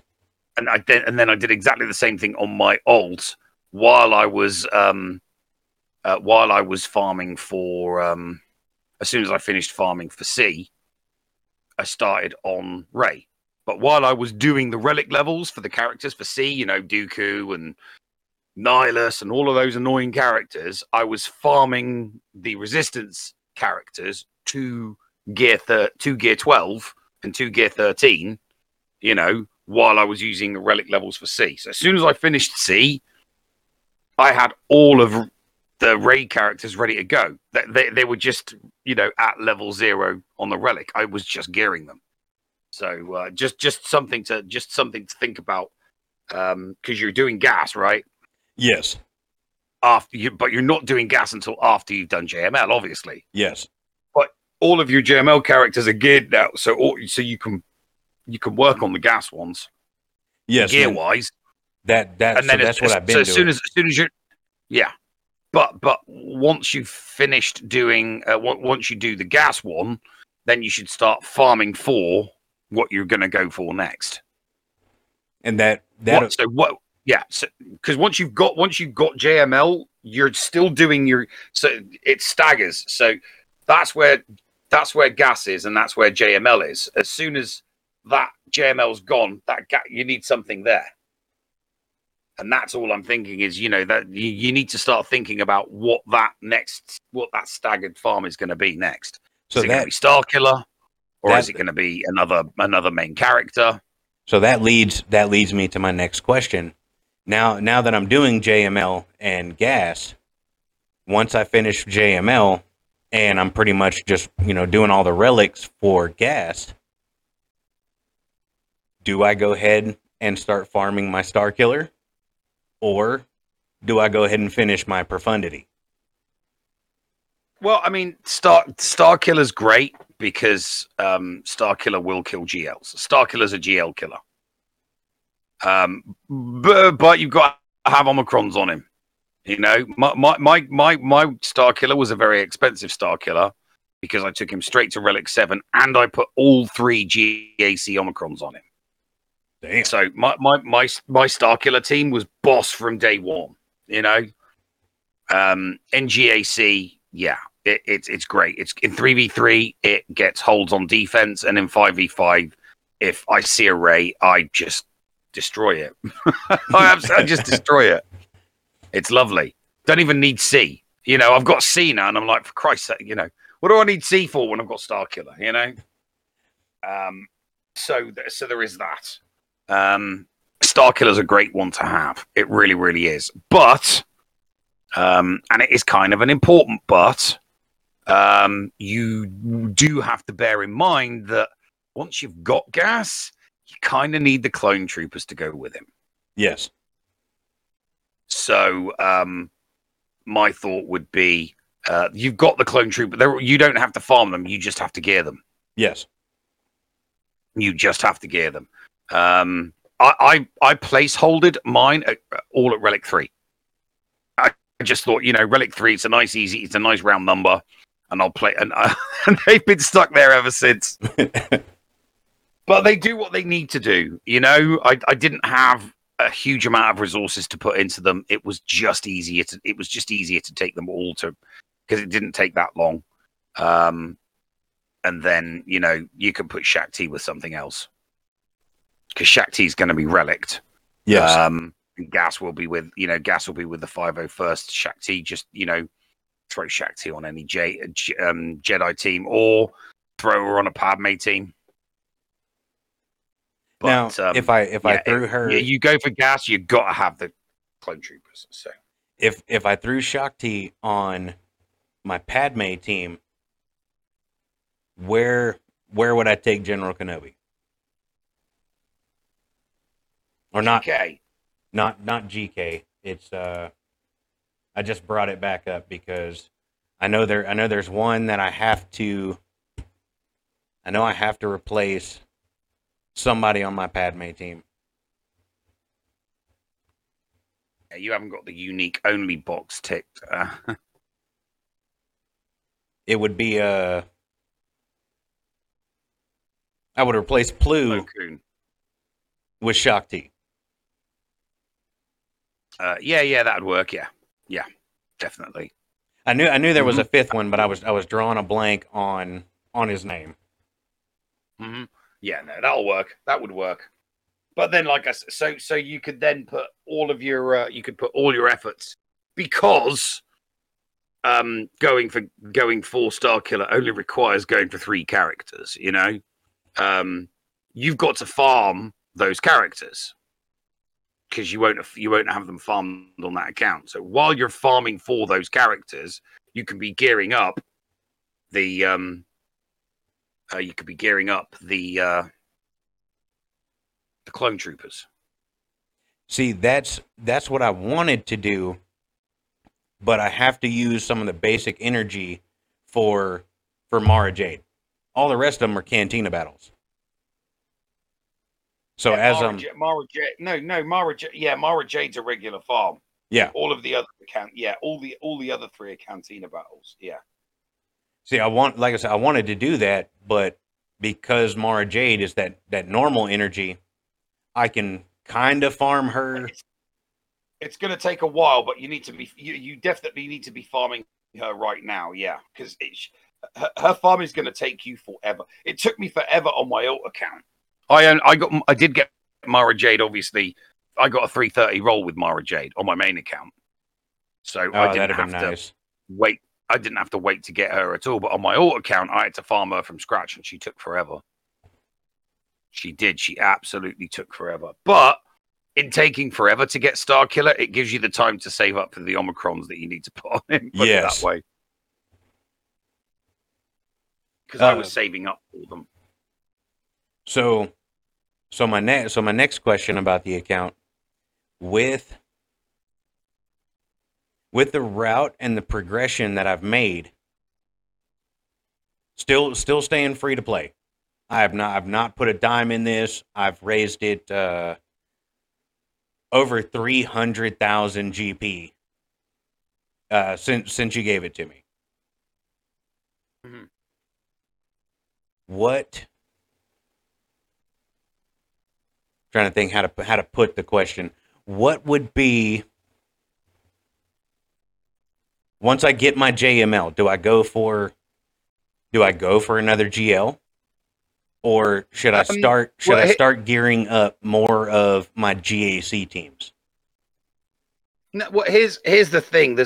And then I did exactly the same thing on my alt while I was farming for, as soon as I finished farming for C, I started on Rey. But while I was doing the relic levels for the characters for C, you know, Dooku and Nihilus and all of those annoying characters, I was farming the Resistance characters to gear 12 and to gear 13, you know, while I was using the relic levels for C. So as soon as I finished C, I had all of the Rey characters ready to go. They were just, you know, at level 0 on the relic. I was just gearing them. So just something to think about, because you're doing gas, right? Yes. But you're not doing gas until after you've done JML, obviously. Yes. But all of your JML characters are geared now, so you can work on the gas ones. Yes. Gear wise. That's what I've been doing. So as soon as you, yeah. But once you've finished doing, once you do the gas one, then you should start farming for what you're going to go for next. And yeah, so because once you've got JML, you're still doing your, so it staggers. So that's where gas is, and that's where JML is. As soon as that JML's gone, you need something there. And that's all I'm thinking is, you know, that you need to start thinking about what that staggered farm is going to be next. So is it going to be Starkiller, or is it going to be another main character? So that leads me to my next question. Now that I'm doing JML and gas, once I finish JML and I'm pretty much just, you know, doing all the relics for gas, do I go ahead and start farming my Starkiller? Or do I go ahead and finish my Profundity? Well, I mean, Starkiller's great because Starkiller will kill GLs. Starkiller's a GL killer. But you've got to have Omicrons on him. You know, my Starkiller was a very expensive Starkiller because I took him straight to Relic 7 and I put all 3 GAC Omicrons on him. Damn. So my Starkiller team was boss from day one, you know. NGAC, yeah, it's great. It's in 3v3, it gets holds on defense, and in 5v5, if I see a Rey, I just destroy it. I just destroy it. It's lovely. Don't even need C. You know, I've got C now, and I'm like, for Christ's sake, you know, what do I need C for when I've got Starkiller? You know. So there is that. Starkiller's a great one to have. It really, really is. But and it is kind of an important but. You do have to bear in mind that once you've got gas, you kind of need the clone troopers to go with him. Yes. So my thought would be, you've got the clone trooper. You don't have to farm them. You just have to gear them. Yes. You just have to gear them. I placeholdered mine all at Relic 3. I just thought, Relic 3, it's a nice, easy, it's a nice round number, and I'll play. And they've been stuck there ever since. But they do what they need to do. I didn't have a huge amount of resources to put into them. It was just easier to. It was just easier to take them all to, because it didn't take that long. And then you can put Shaak Ti with something else, because Shaak Ti is going to be reliced. Yes. And Gas will be with the 501st. Shaak Ti, just throw Shaak Ti on any Jedi team, or throw her on a Padme team. But, now, if I threw her, you go for Gas. You got to have the clone troopers. So if I threw Shaak Ti on my Padme team, where would I take General Kenobi? Or not? GK. Not GK. It's I just brought it back up because I know there's one that I have to replace somebody on my Padme team. Yeah, you haven't got the unique only box ticked. It would be I would replace Plu with Shaak Ti. That'd work. Yeah, definitely. I knew there was a fifth one, but I was drawing a blank on his name. Mm-hmm. Yeah, no, that'll work. That would work. But then, like I said, so you could then put all of your you could put all your efforts, because going for Starkiller only requires going for 3 characters. You've got to farm those characters, because you won't have them farmed on that account. So while you're farming for those characters, you can be gearing up the. You could be gearing up the clone troopers. See, that's what I wanted to do, but I have to use some of the basic energy for Mara Jade. All the rest of them are cantina battles. So yeah, Mara Jade's a regular farm. Yeah, all of the other account. Yeah, all the other 3 are cantina battles. Yeah. See, I wanted to do that, but because Mara Jade is that normal energy, I can kind of farm her. It's going to take a while, but you definitely need to be farming her right now. Yeah, because her farm is going to take you forever. It took me forever on my alt account. I did get Mara Jade. Obviously, I got a 330 roll with Mara Jade on my main account, so I didn't have to wait to get her at all, but on my alt account, I had to farm her from scratch, and she took forever. She did. She absolutely took forever. But in taking forever to get Starkiller, it gives you the time to save up for the Omicrons that you need to put on him. Yes. That way. Because I was saving up for them. So my next question about the account, with the route and the progression that I've made, still staying free to play. I've not put a dime in this. I've raised it over 300,000 GP since you gave it to me. Mm-hmm. What? I'm trying to think how to put the question. What would be, once I get my JML, do I go for another GL, or should I start gearing up more of my GAC teams? No, well, here's the thing.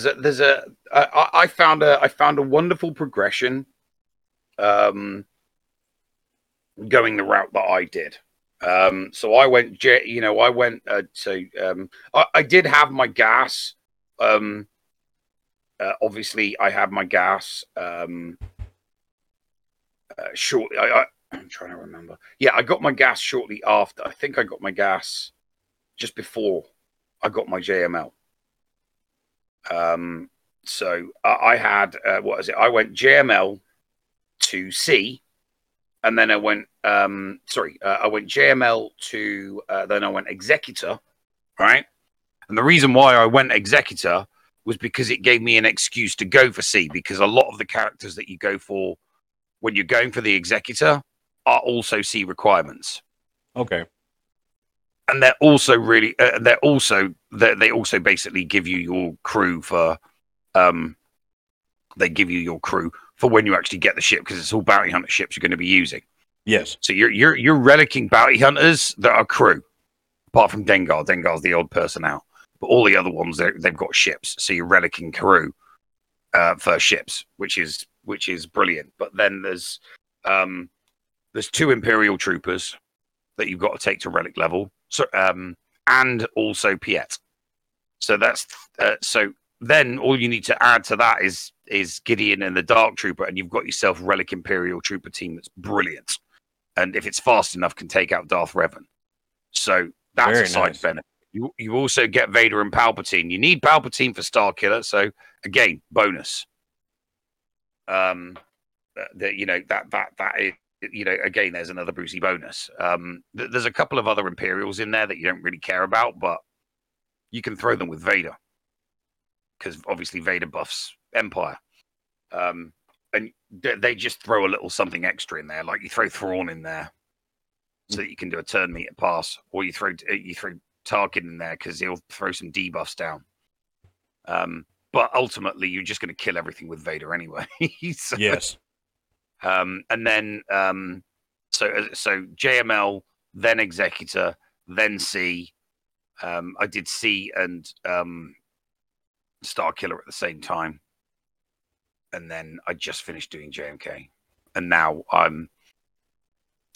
I found a wonderful progression, going the route that I did. So I went, I did have my gas. Obviously, I have my gas. Shortly, I'm trying to remember. Yeah, I got my gas shortly after. I think I got my gas just before I got my JML. So I had, what is it? I went JML to C, and then I went, I went JML to, then I went Executor, right? And the reason why I went Executor was because it gave me an excuse to go for C, because a lot of the characters that you go for when you're going for the Executor are also C requirements. Okay. And they're also really, they also basically give you your crew for, they give you your crew for when you actually get the ship, because it's all bounty hunter ships you're going to be using. Yes. So you're relicking bounty hunters that are crew, apart from Dengar. Dengar's the odd person out, but all the other ones they've got ships. So you're relicking crew for ships, which is brilliant. But then there's two Imperial troopers that you've got to take to relic level, so and also Piet. So that's so then all you need to add to that is Gideon and the Dark Trooper, and you've got yourself relic Imperial Trooper team that's brilliant, and if it's fast enough, can take out Darth Revan. So that's very a side nice benefit. You also get Vader and Palpatine. You need Palpatine for Starkiller, so again, bonus. That is. You know, again, there's another Brucey bonus. There's a couple of other Imperials in there that you don't really care about, but you can throw them with Vader, because obviously Vader buffs Empire. And they just throw a little something extra in there, like you throw Thrawn in there so that you can do a turn meter pass, or you throw Tarkin in there because he'll throw some debuffs down. But ultimately, you're just going to kill everything with Vader anyway. So, yes. And then, so JML, then Executor, then C. I did C and Starkiller at the same time, and then I just finished doing JMK, and now I'm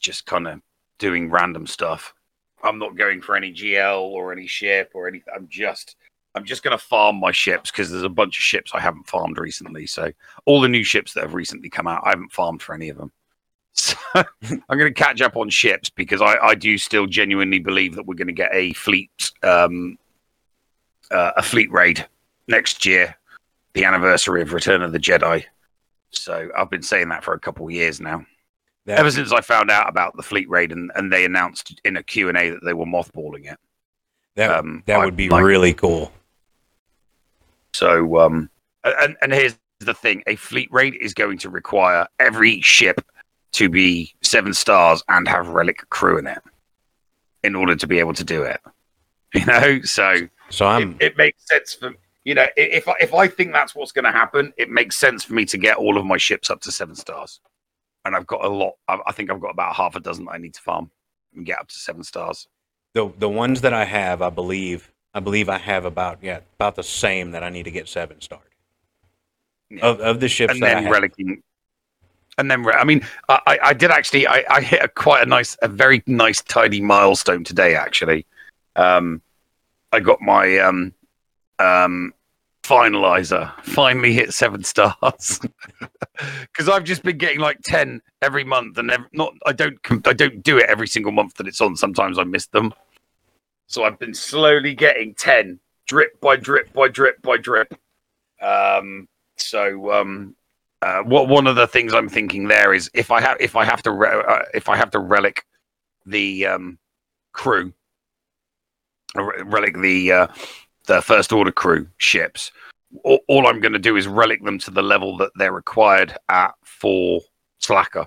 just kind of doing random stuff. I'm not going for any GL or any ship or anything. I'm just going to farm my ships, because there's a bunch of ships I haven't farmed recently. So all the new ships that have recently come out, I haven't farmed for any of them. So I'm going to catch up on ships, because I do still genuinely believe that we're going to get a fleet raid next year, the anniversary of Return of the Jedi. So I've been saying that for a couple of years now. Yeah. Ever since I found out about the fleet raid, and they announced in a Q&A that they were mothballing it. That would be really cool. So, and here's the thing: a fleet raid is going to require every ship to be 7 stars and have relic crew in it, in order to be able to do it. You know, so it makes sense for, you know, if I think that's what's going to happen, it makes sense for me to get all of my ships up to 7 stars, and I've got a lot. I think I've got about half a dozen that I need to farm and get up to 7 stars. The ones that I have, I believe I have about the same that I need to get 7 starred. Yeah. Of the ships and that then I have. Relicking, and then I mean, I did actually I hit a very nice tidy milestone today actually. I got my finalizer finally hit 7 stars, because I've just been getting like 10 every month, and I don't do it every single month that it's on. Sometimes I miss them, so I've been slowly getting 10 drip by drip. What one of the things I'm thinking there is, if I have to relic the crew, relic the First Order crew ships, all I'm going to do is relic them to the level that they're required at for Slacker.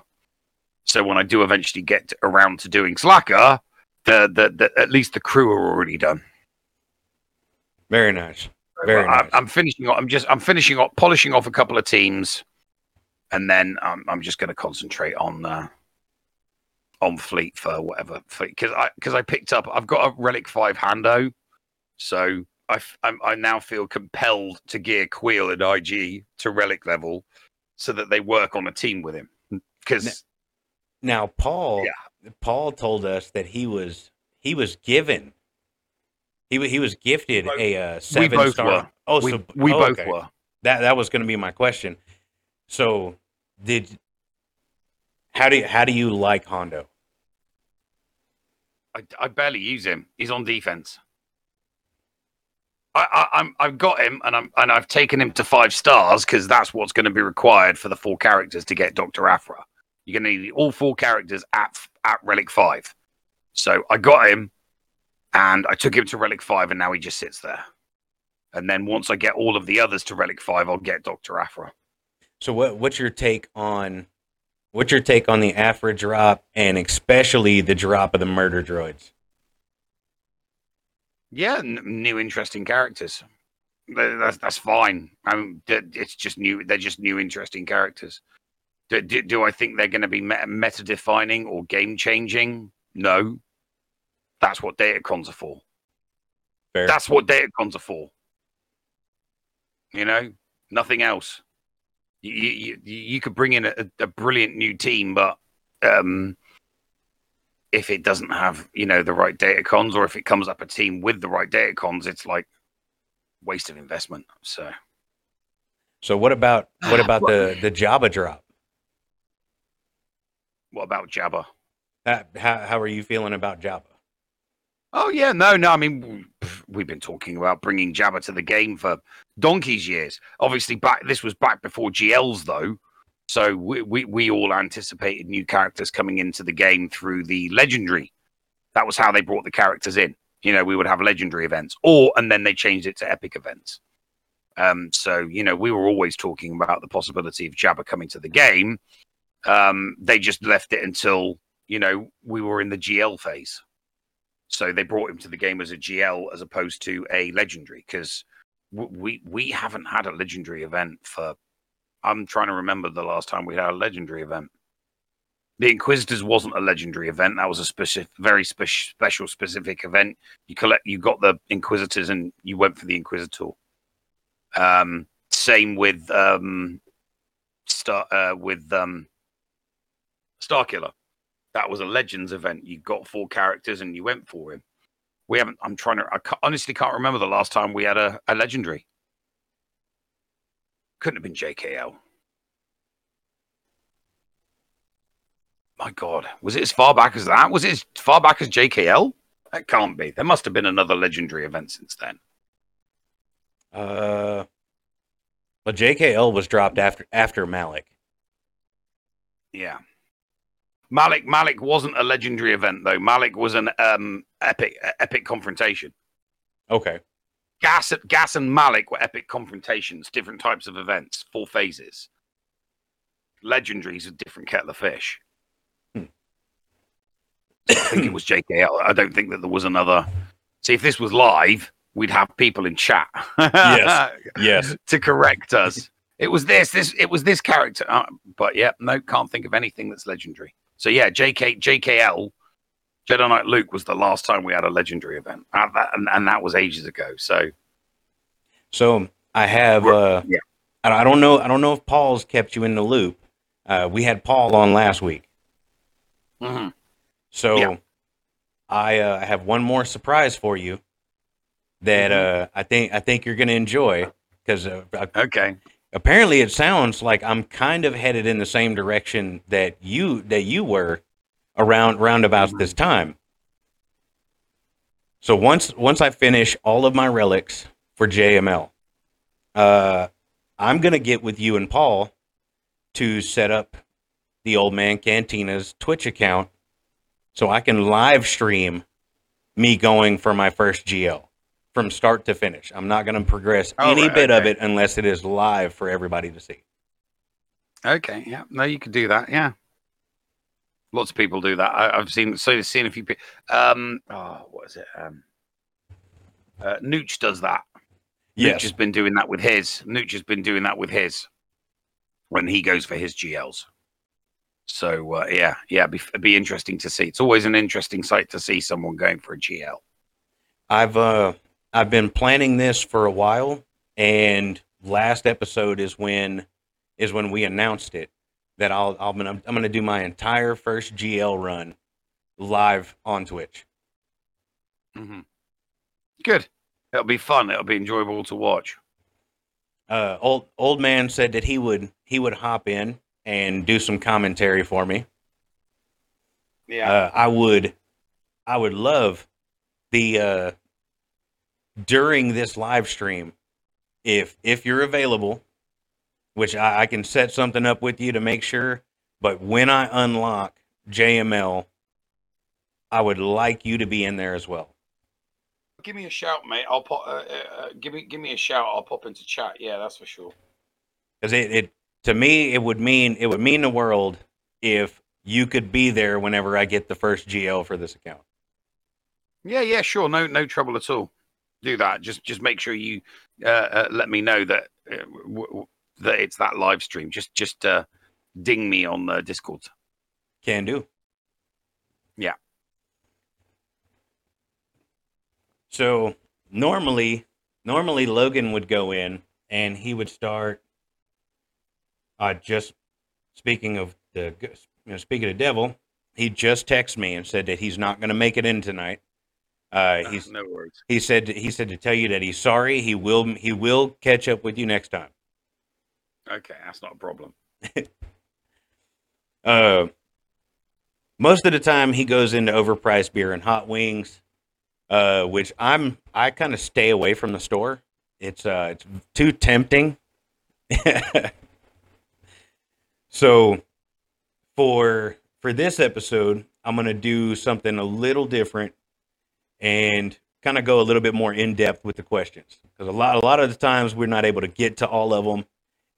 So when I do eventually get around to doing Slacker, the at least the crew are already done. Very nice. Very nice. I'm finishing off, polishing off a couple of teams, and then I'm just going to concentrate on fleet for whatever fleet, because I picked up, I've got a Relic 5 Hando, so. I now feel compelled to gear Queel and IG to relic level so that they work on a team with him. Because now Paul told us that he was gifted a 7-star. We both were. That was going to be my question. So how do you like Hondo? I barely use him. He's on defense. I've got him, and I've taken him to 5 stars because that's what's going to be required for the 4 characters to get Dr. Aphra. You're going to need all 4 characters at Relic 5. So I got him, and I took him to Relic 5, and now he just sits there. And then once I get all of the others to Relic 5, I'll get Dr. Aphra. So what's your take on the Aphra drop, and especially the drop of the murder droids? Yeah, new interesting characters. That's fine. It's just new. They're just new interesting characters. Do I think they're going to be meta-defining or game-changing? No. That's what Datacrons are for. Fair. That's what Datacrons are for. You know, nothing else. You could bring in a brilliant new team, but if it doesn't have, you know, the right Datacrons, or if it comes up a team with the right Datacrons, it's like waste of investment. So what about the Jabba drop? What about Jabba? How are you feeling about Jabba? Oh yeah, no. I mean, we've been talking about bringing Jabba to the game for donkey's years. Obviously, this was back before GLs though, so we all anticipated new characters coming into the game through the legendary. That was how they brought the characters in. You know, we would have legendary events, and then they changed it to epic events. So you know, we were always talking about the possibility of Jabba coming to the game. They just left it until, you know, we were in the GL phase. So they brought him to the game as a GL as opposed to a legendary, because we haven't had a legendary event for... I'm trying to remember the last time we had a legendary event. The Inquisitors wasn't a legendary event. That was a specific event. You got the Inquisitors and you went for the Inquisitor. Same with Starkiller. That was a Legends event. You got 4 characters and you went for him. We haven't... I honestly can't remember the last time we had a legendary. Couldn't have been JKL. My God. Was it as far back as that? Was it as far back as JKL? That can't be. There must have been another legendary event since then. Well, JKL was dropped after Malik. Yeah. Malik wasn't a legendary event though. Malik was an epic confrontation. Okay. Gas and Malik were epic confrontations, different types of events, 4 phases. Legendaries are different kettle of fish. I think it was JKL. I don't think that there was another. See, if this was live, we'd have people in chat. Yes. To correct us. It was this character. But yeah, no, can't think of anything that's legendary. So yeah, JKL, Jedi Knight Luke was the last time we had a legendary event, and that was ages ago. So I have. Yeah. I don't know if Paul's kept you in the loop. We had Paul on last week. Mm-hmm. So yeah. I have one more surprise for you that I think you're going to enjoy, because okay. Apparently, it sounds like I'm kind of headed in the same direction that you were around roundabouts this time. So once I finish all of my relics for JML, I'm gonna get with you and Paul to set up the Old Man Cantina's Twitch account so I can live stream me going for my first GL. From start to finish. I'm not going to progress of it unless it is live for everybody to see. Okay, yeah. No, you could do that, yeah. Lots of people do that. I've seen a few people. What is it? Nooch does that. Yes. Nooch has been doing that with his when he goes for his GLs. So, yeah, it'd be interesting to see. It's always an interesting sight to see someone going for a GL. I've been planning this for a while, and last episode is when we announced it that I'm going to do my entire first GL run live on Twitch. Mm-hmm. Good. It'll be fun. It'll be enjoyable to watch. Old man said that he would hop in and do some commentary for me. Yeah. I would love the during this live stream, if you're available, which I can set something up with you to make sure, but when I unlock JML, I would like you to be in there as well. Give me a shout, mate. I'll pop. Give me a shout. I'll pop into chat. Yeah, that's for sure. Because it to me, it would mean the world if you could be there whenever I get the first GL for this account. Yeah, sure. No trouble at all. Do that. Just make sure you let me know that that it's that live stream. Just ding me on the Discord. Can do. Yeah. So normally Logan would go in and he would start. Just speaking of the speaking of the devil, he just texted me and said that he's not going to make it in tonight. He's no worries. He said to tell you that he's sorry. He will catch up with you next time. Okay, that's not a problem. Most of the time he goes into overpriced beer and hot wings, which I kind of stay away from the store. It's too tempting. So for this episode, I'm going to do something a little different and kind of go a little bit more in depth with the questions, because a lot of the times we're not able to get to all of them,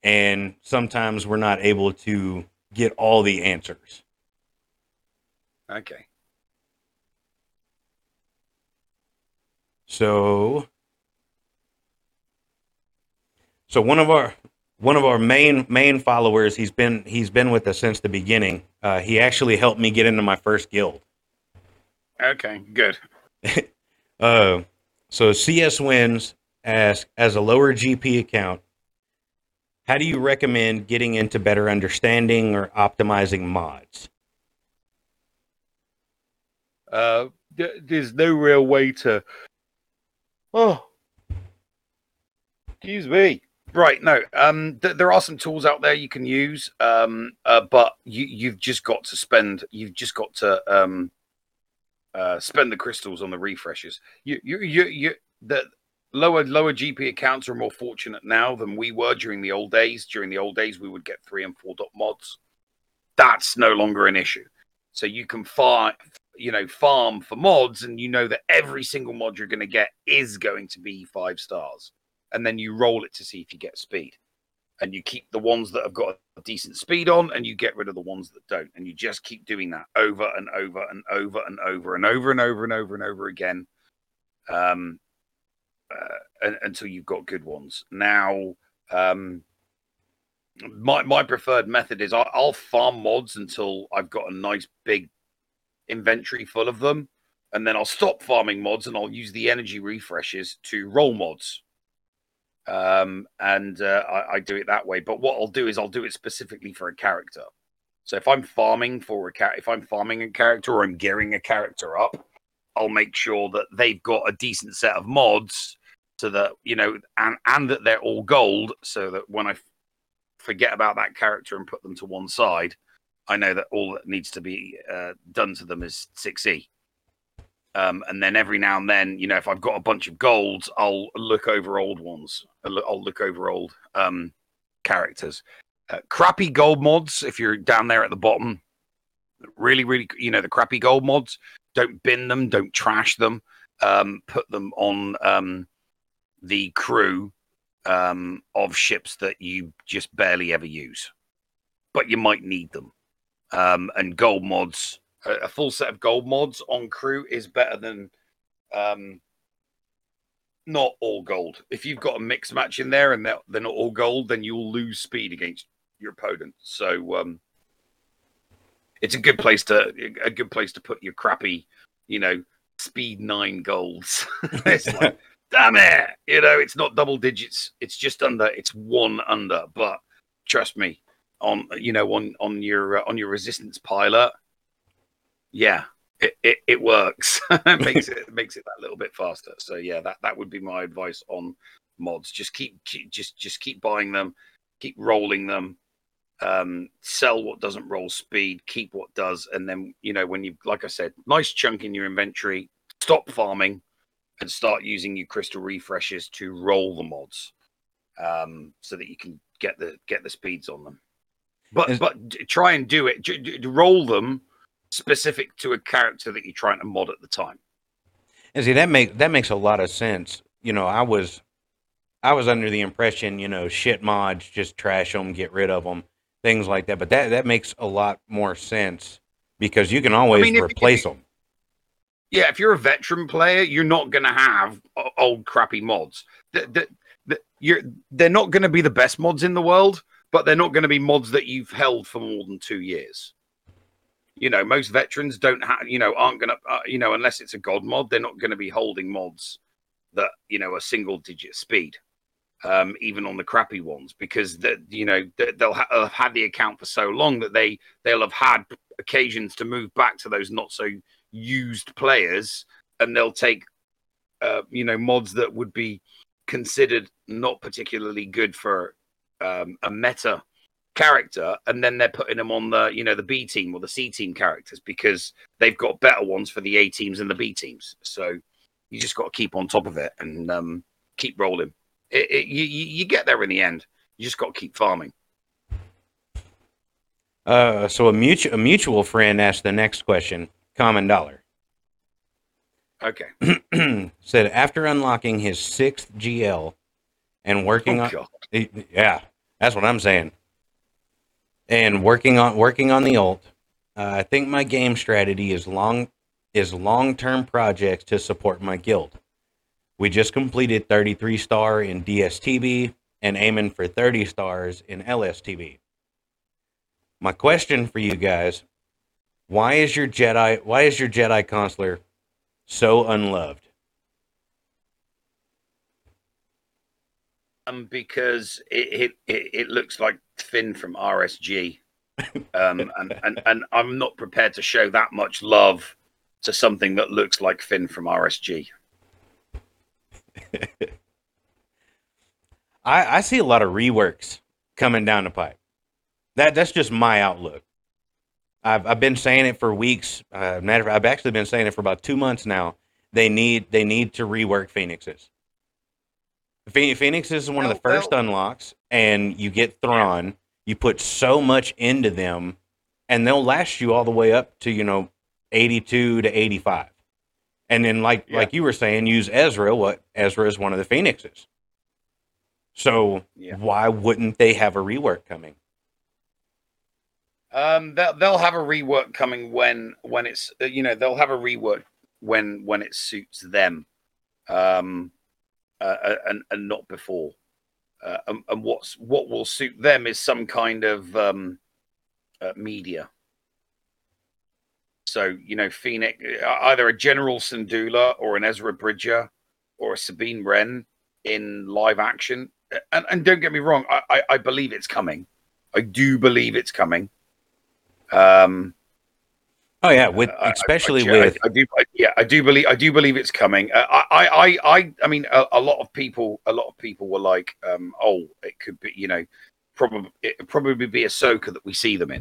and sometimes we're not able to get all the answers. Okay. So one of our main followers, he's been with us since the beginning. He actually helped me get into my first guild. Okay, good. So CS Wins asks, as a lower GP account, how do you recommend getting into better understanding or optimizing mods? There's no real way to. Oh, excuse me. Right, no. There are some tools out there you can use, but you've just got to spend. You've just got to spend the crystals on the refreshes. The lower GP accounts are more fortunate now than we were during the old days. During the old days, we would get 3 and 4 dot mods. That's no longer an issue. So you can farm for mods, and you know that every single mod you're going to get is going to be 5 stars. And then you roll it to see if you get speed, and you keep the ones that have got a decent speed on, and you get rid of the ones that don't, and you just keep doing that over and over and over and over and over and over and over and over again, until you've got good ones. Now, my preferred method is I'll farm mods until I've got a nice big inventory full of them, and then I'll stop farming mods and I'll use the energy refreshes to roll mods. I do it that way. But what I'll do is I'll do it specifically for a character. So if I'm farming a character, or I'm gearing a character up, I'll make sure that they've got a decent set of mods, so that and that they're all gold, so that when I forget about that character and put them to one side, I know that all that needs to be done to them is 6E. And then every now and then, if I've got a bunch of golds, I'll look over old ones. I'll look over old characters. Crappy gold mods, if you're down there at the bottom, really, really, the crappy gold mods, don't bin them, don't trash them. Put them on the crew of ships that you just barely ever use. But you might need them. And gold mods... A full set of gold mods on crew is better than not all gold. If you've got a mixed match in there and they're not all gold, then you'll lose speed against your opponent. So it's a good place to put your crappy, speed 9 golds. It's like, damn it! It's not double digits. It's just under. It's 1 under. But trust me, on your resistance pilot. Yeah, it works. it makes it that little bit faster. So yeah, that would be my advice on mods. Just keep buying them, keep rolling them, sell what doesn't roll speed, keep what does, and then when you, like I said, nice chunk in your inventory, stop farming, and start using your crystal refreshes to roll the mods, so that you can get the speeds on them. But try and do it. Roll them specific to a character that you're trying to mod at the time. And see, that makes a lot of sense. You know, I was under the impression, you know, shit mods, just trash them, get rid of them, things like that. But that makes a lot more sense because you can always replace them. Yeah, if you're a veteran player, you're not going to have old crappy mods. They're not going to be the best mods in the world, but they're not going to be mods that you've held for more than 2 years. You know, most veterans don't have, you know, aren't going to, you know, unless it's a god mod, they're not going to be holding mods that, you know, a single digit speed, even on the crappy ones, because that, you know, they'll have had the account for so long that they'll have had occasions to move back to those not so used players, and they'll take, you know, mods that would be considered not particularly good for a meta character, and then they're putting them on the, you know, the B team or the C team characters because they've got better ones for the A teams and the B teams. So you just got to keep on top of it and keep rolling. You get there in the end. You just got to keep farming. So a mutual friend asked the next question. Common dollar. Okay. Said after unlocking his 6th GL and working on, yeah, that's what I'm saying. And working on the ult, I think my game strategy is long-term projects to support my guild. We just completed 33 star in DSTB and aiming for 30 stars in LSTB. My question for you guys. Why is your Jedi consular so unloved? Because it looks like Finn from RSG, and I'm not prepared to show that much love to something that looks like Finn from RSG. I see a lot of reworks coming down the pipe. That's just my outlook. I've been saying it for weeks. I've actually been saying it for about 2 months now. They need to rework Phoenixes. Phoenix is one of the first unlocks, and you get Thrawn. Yeah. You put so much into them, and they'll last you all the way up to, you know, 82 to 85. And then, like you were saying, use Ezra. Ezra is one of the Phoenixes. So why wouldn't they have a rework coming? They'll have a rework coming when it's, you know, they'll have a rework when it suits them, and not before. And what will suit them is some kind of media. So, you know, Phoenix, either a General Syndulla or an Ezra Bridger or a Sabine Wren in live action. And don't get me wrong, I believe it's coming. I do believe it's coming. Oh yeah, with especially with I do believe it's coming. I mean, a lot of people were like, oh, it could be, you know, it'd probably be Ahsoka that we see them in.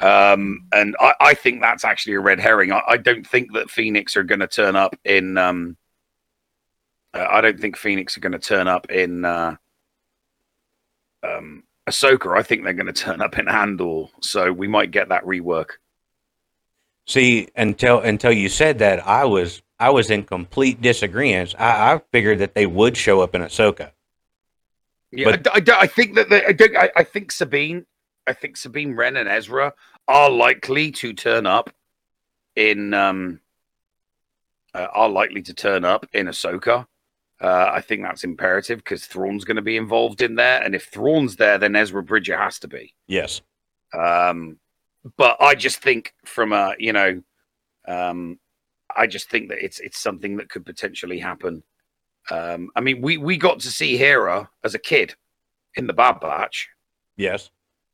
And I think that's actually a red herring. I don't think that Phoenix are going to turn up in. I don't think Phoenix are going to turn up in. Ahsoka, I think they're going to turn up in Andor, so we might get that rework. See, until you said that, I was in complete disagreement. I figured that they would show up in Ahsoka. Yeah, but I think Sabine Wren and Ezra are likely to turn up in Ahsoka. I think that's imperative because Thrawn's going to be involved in there, and if Thrawn's there, then Ezra Bridger has to be. Yes. But I just think from a, you know, I just think that it's something that could potentially happen. I mean, we got to see Hera as a kid in the Bad Batch. Yes.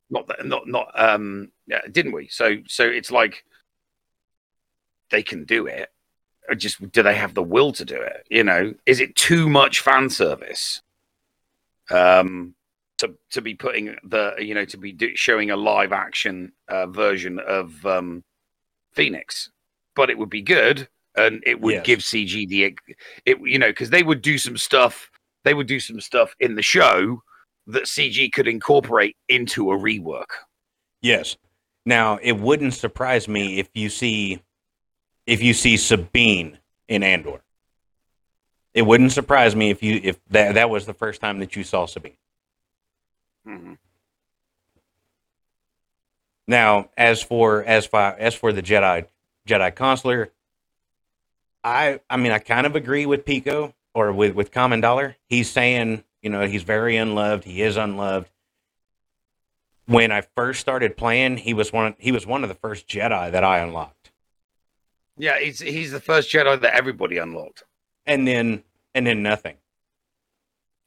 Not yeah, didn't we? So it's like they can do it. Just do they have the will to do it? You know, is it too much fan service to be putting the, you know, to be showing a live action version of Phoenix? But it would be good and it would give CG the, it, you know, because they would do some stuff. They would do some stuff in the show that CG could incorporate into a rework. Yes. Now, it wouldn't surprise me if you see Sabine in Andor. It wouldn't surprise me if that was the first time that you saw Sabine. Mm-hmm. Now, as for the Jedi Consular, I mean, I kind of agree with Pico or with Common Dollar. He's saying, you know, he's very unloved. He is unloved. When I first started playing, he was one of the first Jedi that I unlocked. Yeah, he's the first Jedi that everybody unlocked. And then nothing.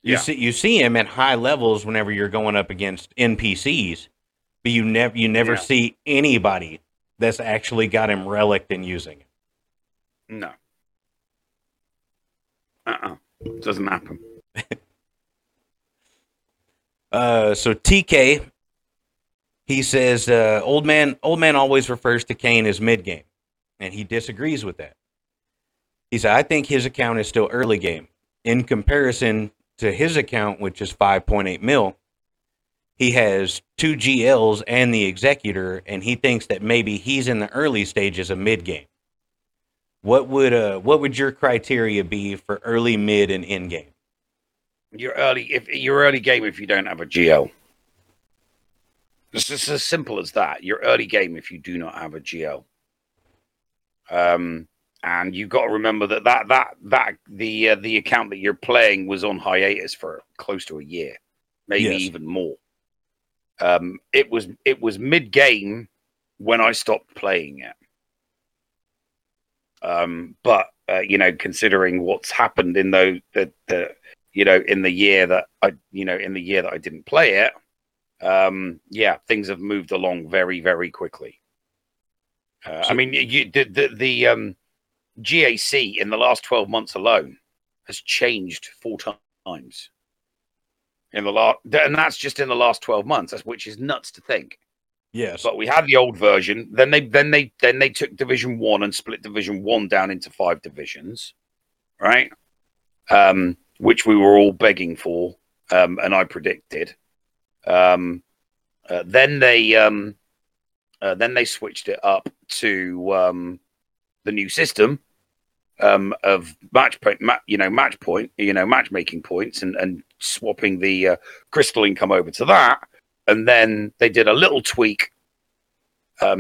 You see him at high levels whenever you're going up against NPCs, but you never see anybody that's actually got him reliced and using him. No. It doesn't happen. So TK, he says, old man always refers to Kane as mid game, and he disagrees with that. He said, I think his account is still early game in comparison to his account, which is 5.8 mil. He has 2 GLs and the Executor, and he thinks that maybe he's in the early stages of mid game. What would your criteria be for early, mid, and end game? You're early game if you don't have a GL. It's just as simple as that. You're early game if you do not have a GL. And you've got to remember that the account that you're playing was on hiatus for close to a year, maybe even more. It was mid game when I stopped playing it. But you know, considering what's happened in the year that I didn't play it, things have moved along very, very quickly. I mean, the GAC in the last 12 months alone has changed 4 times and that's just in the last 12 months, which is nuts to think. Yes. But we had the old version, then they took Division 1 and split Division 1 down into 5 divisions, right? Which we were all begging for, and I predicted. Then they switched it up to the new system of matchmaking points and swapping the crystal income over to that. And then they did a little tweak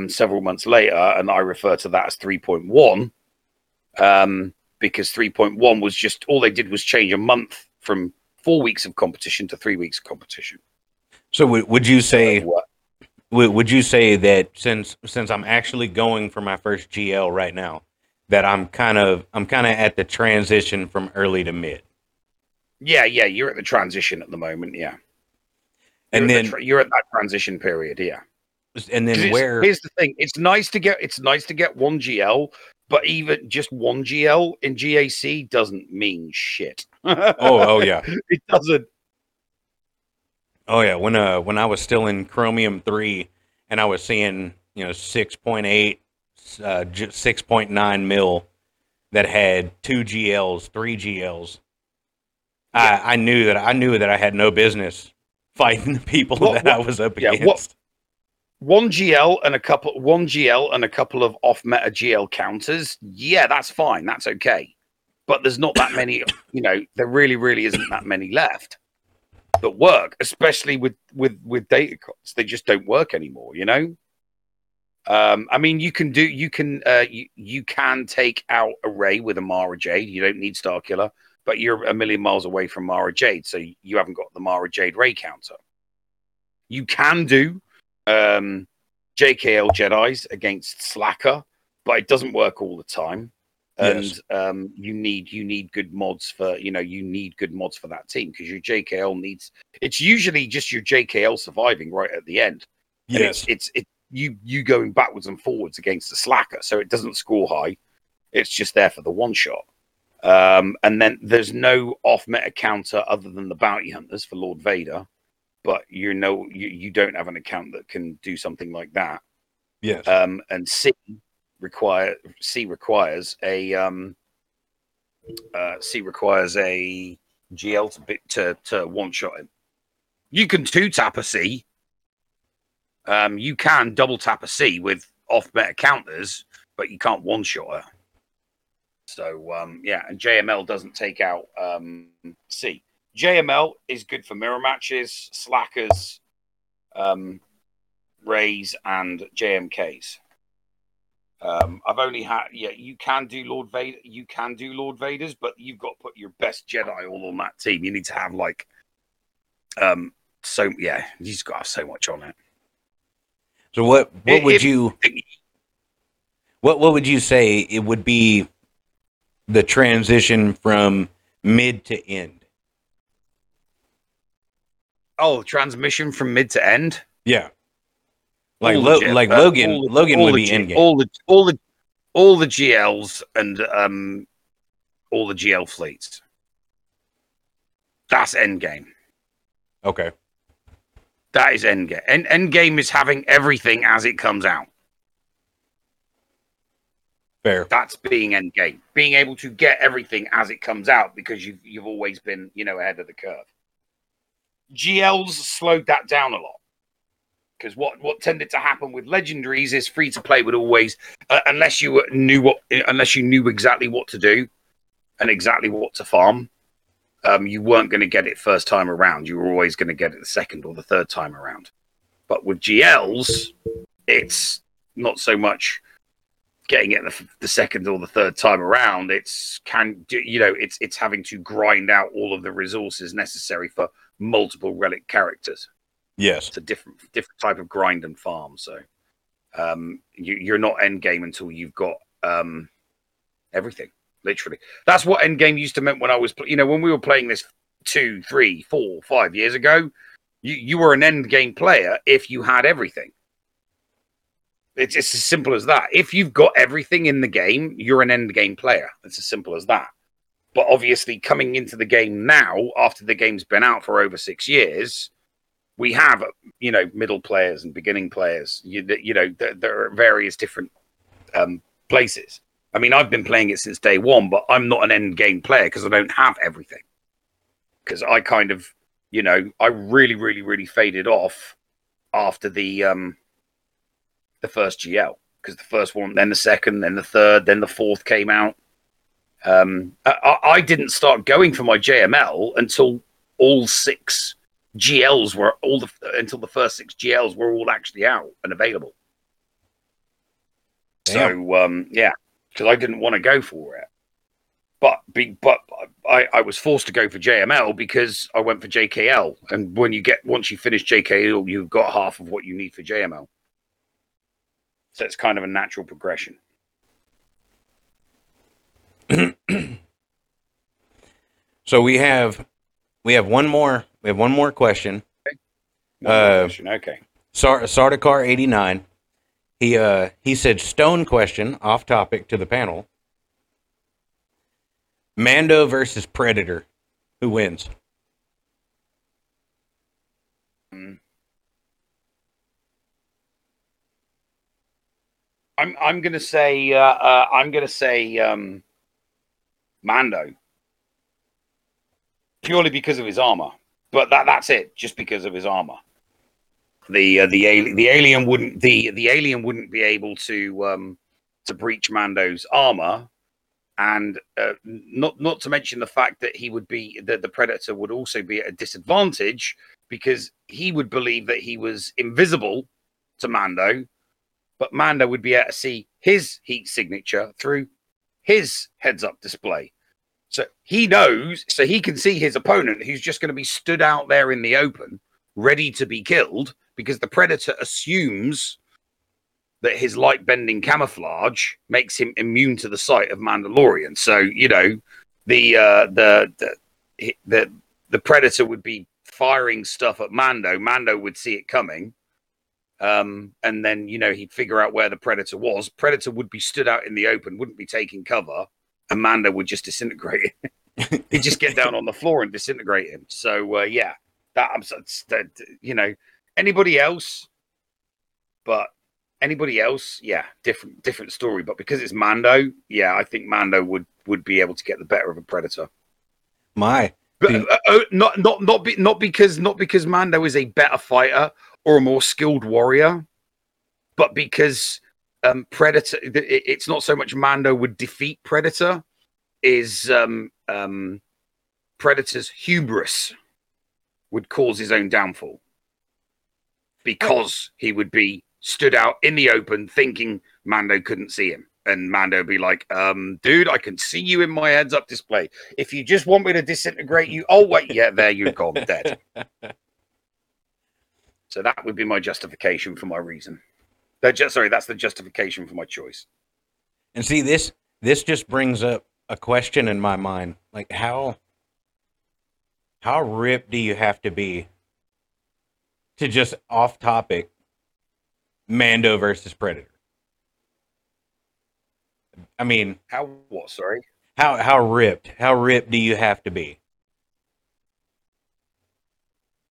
several months later, and I refer to that as 3.1 because 3.1 was just, all they did was change a month from 4 weeks of competition to 3 weeks of competition. So would you say that since I'm actually going for my first GL right now, that I'm kind of at the transition from early to mid? Yeah, you're at the transition at the moment, yeah. You're at that transition period, yeah. And then here's the thing: it's nice to get 1 GL, but even just 1 GL in GAC doesn't mean shit. oh yeah, it doesn't. Oh yeah, when I was still in Chromium 3, and I was seeing 6.8, 6.9 mil that had 2 GLs, 3 GLs, yeah. I knew that I had no business fighting the people I was up against. 1 GL and a couple of off-meta GL counters. Yeah, that's fine. That's okay. But there's not that many. There really, really isn't that many left that work, especially with Datacrons. They just don't work anymore. I mean, you can take out a Ray with a Mara Jade. You don't need Starkiller. But you're a million miles away from Mara Jade, so you haven't got the Mara Jade Ray counter. You can do JKL Jedis against Slacker, but it doesn't work all the time. Yes. And you need good mods for that team, because your JKL needs, it's usually just your JKL surviving right at the end. Yes, and it's you going backwards and forwards against the Slacker, so it doesn't score high. It's just there for the one shot. And then there's no off-meta counter other than the bounty hunters for Lord Vader, but you don't have an account that can do something like that. Yes. And C, C requires a GL to one shot him. You can two tap a C. You can double tap a C with off meta counters, but you can't one shot her. So yeah, and JML doesn't take out C. JML is good for mirror matches, slackers, rays, and JMKs. I've only had, yeah, you can do Lord Vader, you can do Lord Vaders, but you've got to put your best Jedi all on that team. You need to have like, so yeah, you just got to have so much on it. So what would you say it would be the transition from mid to end? Oh, transmission from mid to end? Yeah. Like Logan would be endgame. All the GLs and all the GL fleets. That's endgame. Okay. That is endgame. Endgame is having everything as it comes out. Fair. That's being endgame. Being able to get everything as it comes out because you've always been, you know, ahead of the curve. GLs slowed that down a lot. Because what tended to happen with legendaries is free to play would always, unless you knew exactly what to do and exactly what to farm, you weren't going to get it first time around. You were always going to get it the second or the third time around. But with GLs, it's not so much getting it the second or the third time around. It's it's having to grind out all of the resources necessary for multiple relic characters. Yes, it's a different type of grind and farm. So you're not endgame until you've got everything. Literally, that's what endgame used to mean when I was, when we were playing this 2, 3, 4, 5 years ago. You were an endgame player if you had everything. It's as simple as that. If you've got everything in the game, you're an endgame player. It's as simple as that. But obviously, coming into the game now, after the game's been out for over 6 years. We have, middle players and beginning players, there are various different places. I mean, I've been playing it since day one, but I'm not an end game player because I don't have everything. Because I kind of, I really, really, really faded off after the first GL. Because the first one, then the second, then the third, then the fourth came out. I didn't start going for my JML until all 6 GLs were until the first 6 GLs were all actually out and available. Damn. So yeah, because I didn't want to go for it, but I was forced to go for JML because I went for JKL, and once you finish JKL, you've got half of what you need for JML. So it's kind of a natural progression. So we have one more. We have one more question. Okay. Okay. Sardaukar89. He said, stone question, off topic to the panel. Mando versus Predator. Who wins? I'm gonna say Mando. Purely because of his armor. But that's it, just because of his armor. The alien wouldn't be able to breach Mando's armor, and not to mention the fact that the Predator would also be at a disadvantage because he would believe that he was invisible to Mando, but Mando would be able to see his heat signature through his heads-up display. So he knows, so he can see his opponent who's just going to be stood out there in the open, ready to be killed, because the Predator assumes that his light-bending camouflage makes him immune to the sight of Mandalorian. So, the Predator would be firing stuff at Mando. Mando would see it coming. And then, he'd figure out where the Predator was. Predator would be stood out in the open, wouldn't be taking cover. Amanda would just disintegrate him. He'd just get down on the floor and disintegrate him. So yeah, anybody else, but Anybody else? Yeah, different story. But because it's Mando, yeah, I think Mando would be able to get the better of a Predator. My, but not because Mando is a better fighter or a more skilled warrior, but because Predator. It's not so much Mando would defeat Predator. Is Predator's hubris would cause his own downfall, because he would be stood out in the open thinking Mando couldn't see him, and Mando would be like, dude, I can see you in my heads up display. If you just want me to disintegrate you, oh wait, yeah, there you've gone dead. So that would be my justification for my reason. That's the justification for my choice. And see, this just brings up a question in my mind, like how ripped do you have to be to just off topic Mando versus Predator? I mean, how ripped do you have to be?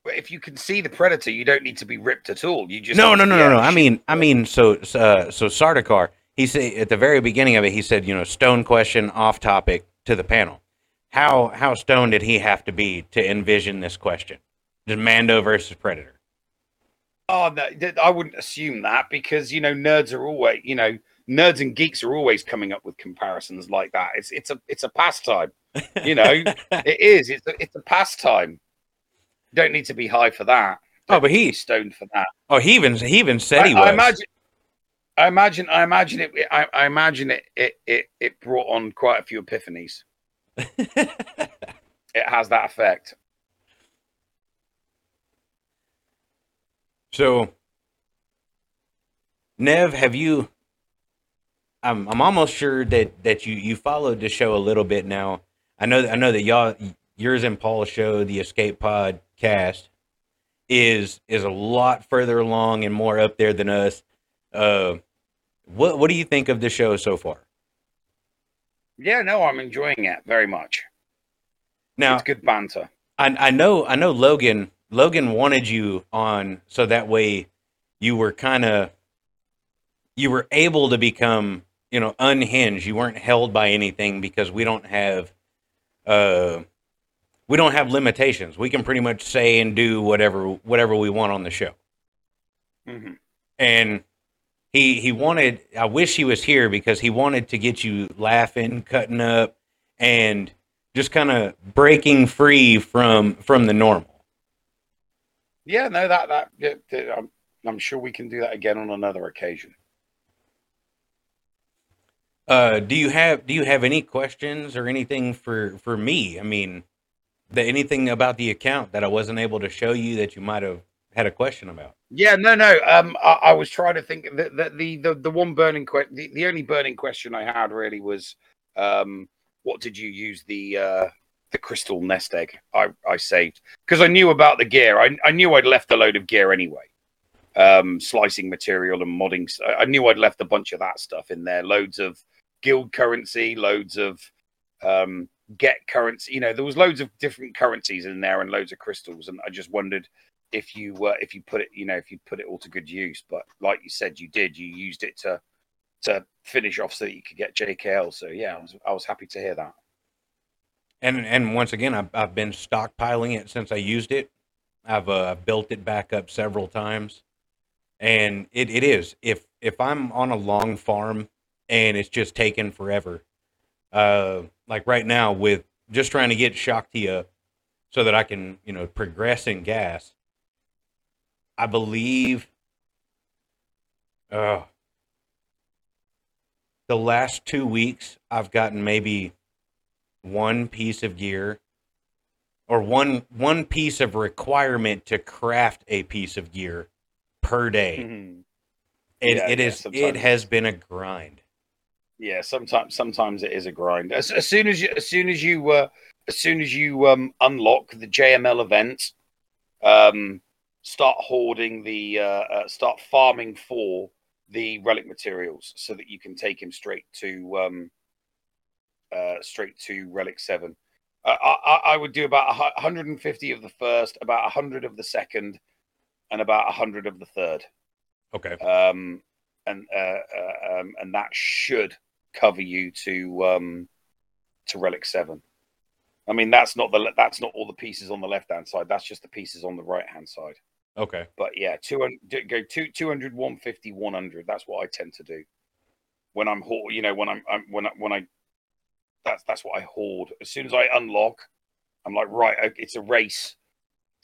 If you can see the Predator, you don't need to be ripped at all. You just no. I mean, so Sardaukar, he said at the very beginning of it, he said, you know, stone question off topic to the panel. How stoned did he have to be to envision this question? Just Mando versus Predator. Oh, no, I wouldn't assume that, because, you know, nerds and geeks are always coming up with comparisons like that. It's a pastime, you know. It is. It's a pastime. You don't need to be high for that. Don't but he's stoned for that. Oh, he even said he was. I imagine it brought on quite a few epiphanies. It has that effect. So, Nev, have you? I'm almost sure that you followed the show a little bit now. I know that yours and Paul's show, the Escape Podcast, is a lot further along and more up there than us. What do you think of the show so far? Yeah, no, I'm enjoying it very much. Now, it's good banter. I know Logan wanted you on so that way you were able to become, you know, unhinged. You weren't held by anything, because we don't have limitations. We can pretty much say and do whatever we want on the show. Mm-hmm. And he wanted, I wish he was here, because he wanted to get you laughing, cutting up, and just kind of breaking free from the normal. Yeah, no, that I'm sure we can do that again on another occasion. Do you have any questions or anything for me? I mean, anything about the account that I wasn't able to show you that you might have had a question about? Yeah, no. I was trying to think that the one burning question, the only burning question I had really was, what did you use the crystal nest egg I saved, because I knew about the gear. I knew I'd left a load of gear anyway, slicing material and modding. I knew I'd left a bunch of that stuff in there, loads of guild currency, loads of get currency, you know, there was loads of different currencies in there and loads of crystals, and I just wondered if you put it all to good use. But like you said, you used it to finish off so that you could get JKL. So yeah, I was happy to hear that. And once again, I've been stockpiling it since I used it. I've built it back up several times, and it is. If I'm on a long farm and it's just taken forever, like right now with just trying to get Shaak Ti up so that I can, you know, progress in gas. I believe the last 2 weeks I've gotten maybe one piece of gear, or one piece of requirement to craft a piece of gear per day. Mm-hmm. It has been a grind. Yeah, sometimes it is a grind. As soon as you unlock the JML event, start hoarding start farming for the relic materials so that you can take him straight to Relic 7. I would do about 150 of the first, about 100 of the second, and about 100 of the third. Okay. and that should cover you to Relic 7. I mean, that's not all the pieces on the left hand side. That's just the pieces on the right hand side. Okay. But yeah, 200, go 200, 150, 100. That's what I tend to do when I'm hoard. You know, when I that's what I hoard. As soon as I unlock, I'm like, right, it's a race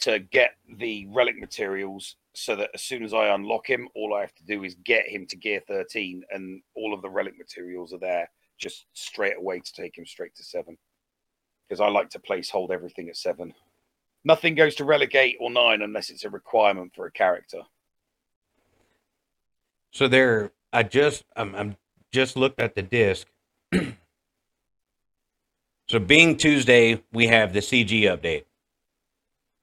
to get the relic materials so that as soon as I unlock him, all I have to do is get him to gear 13, and all of the relic materials are there just straight away to take him straight to 7. Because I like to place hold everything at 7. Nothing goes to relic 8 or 9 unless it's a requirement for a character. So there, I'm just looked at the disc. So being Tuesday, we have the CG update.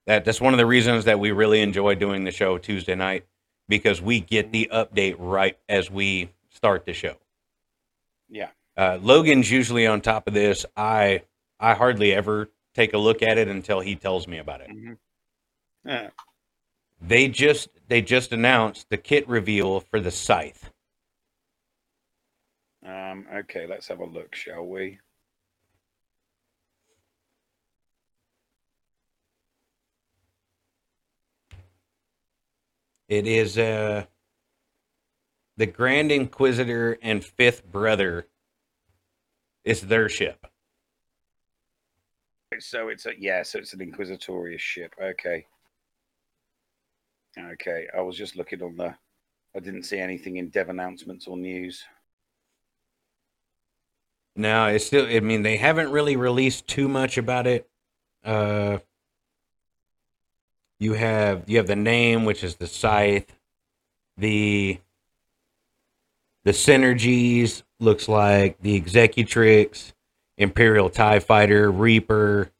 That's one of the reasons that we really enjoy doing the show Tuesday night, because we get the update right as we start the show. Yeah. Logan's usually on top of this. I hardly ever take a look at it until he tells me about it. Mm-hmm. Yeah. They just announced the kit reveal for the Scythe. Okay, let's have a look, shall we? It is the Grand Inquisitor and Fifth Brother. It's their ship. So it's so it's an Inquisitorious ship. Okay. I was just looking on the. I didn't see anything in dev announcements or news. No, it's still. I mean, they haven't really released too much about it. You have the name, which is the Scythe. The synergies looks like the Executrix, Imperial TIE Fighter, Reaper,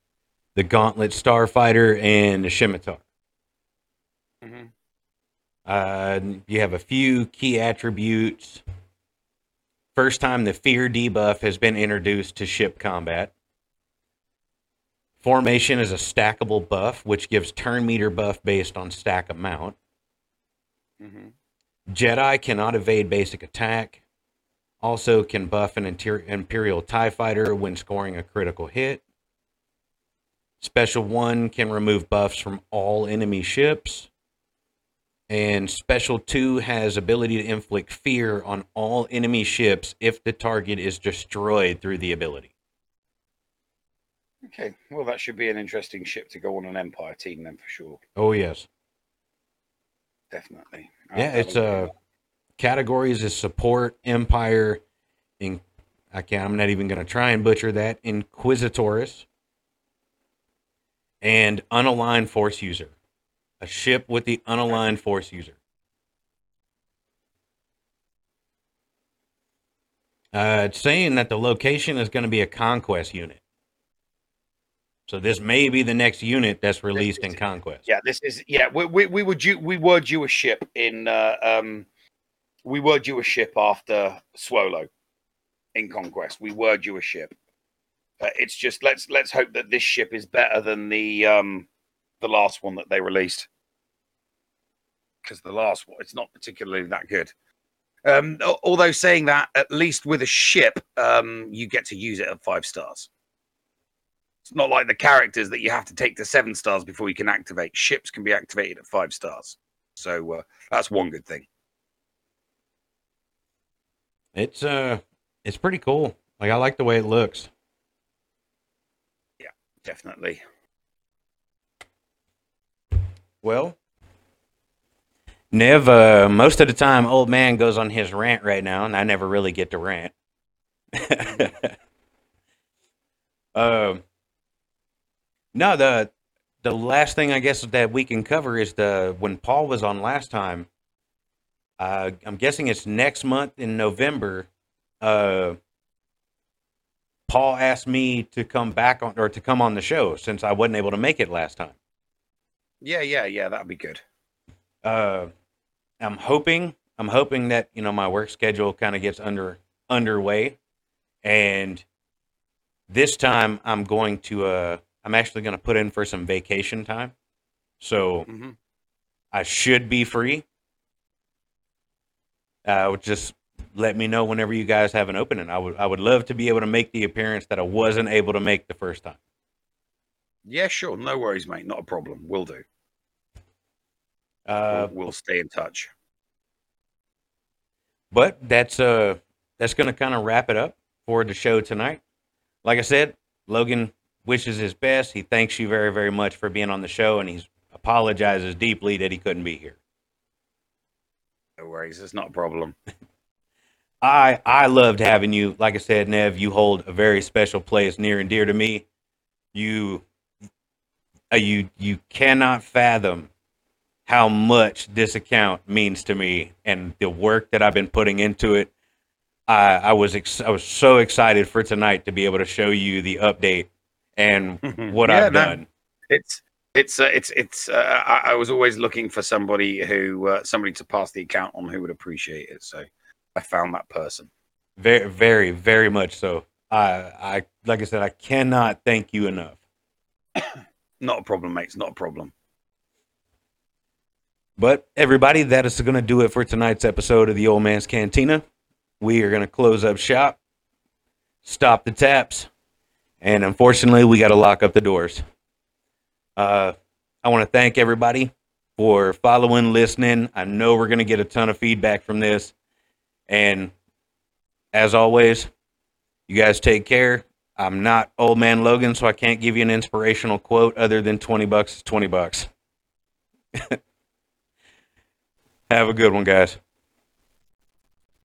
the Gauntlet Starfighter, and the Scimitar. Mm-hmm. You have a few key attributes. First time the Fear debuff has been introduced to ship combat. Formation is a stackable buff, which gives turn meter buff based on stack amount. Mm-hmm. Jedi cannot evade basic attack. Also can buff an Imperial TIE Fighter when scoring a critical hit. Special 1 can remove buffs from all enemy ships. And Special 2 has ability to inflict fear on all enemy ships if the target is destroyed through the ability. Okay, well, that should be an interesting ship to go on an Empire team then, for sure. Oh, yes. Definitely. Yeah, it's categories is support, Empire, I'm not even going to try and butcher that, Inquisitoris, and unaligned force user. A ship with the unaligned force user. It's saying that the location is going to be a conquest unit. So this may be the next unit that's released in Conquest. Yeah, this is we were due a ship in we were due a ship after Swolo in Conquest. We were due a ship. It's just let's hope that this ship is better than the last one that they released, because the last one, it's not particularly that good. Although saying that, at least with a ship, you get to use it at 5 stars. It's not like the characters that you have to take to 7 stars before you can activate. Ships can be activated at 5 stars. So that's one good thing. It's pretty cool. Like, I like the way it looks. Yeah, definitely. Well, Nev, most of the time, old man goes on his rant right now, and I never really get to rant. No, the last thing I guess that we can cover is when Paul was on last time. I'm guessing it's next month in November. Paul asked me to come back on, or to come on the show, since I wasn't able to make it last time. Yeah, that'd be good. I'm hoping that, you know, my work schedule kind of gets underway, and this time I'm going to I'm actually going to put in for some vacation time, so I should be free. Just let me know whenever you guys have an opening. I would love to be able to make the appearance that I wasn't able to make the first time. Yeah, sure. No worries, mate. Not a problem. Will do. We'll stay in touch. But that's going to kind of wrap it up for the show tonight. Like I said, Logan wishes his best. He thanks you very, very much for being on the show, and he apologizes deeply that he couldn't be here. No worries. It's not a problem. I loved having you. Like I said, Nev, you hold a very special place near and dear to me. You cannot fathom how much this account means to me and the work that I've been putting into it. I was so excited for tonight to be able to show you the update and what I've done. I was always looking for somebody to pass the account on who would appreciate it. So I found that person. Very, very, very much so. Like I said, I cannot thank you enough. Not a problem, mate. It's not a problem. But everybody, that is going to do it for tonight's episode of the Old Man's Cantina. We are going to close up shop, stop the taps, and unfortunately, we got to lock up the doors. I want to thank everybody for following, listening. I know we're going to get a ton of feedback from this. And as always, you guys take care. I'm not Old Man Logan, so I can't give you an inspirational quote other than 20 bucks is 20 bucks. Have a good one, guys.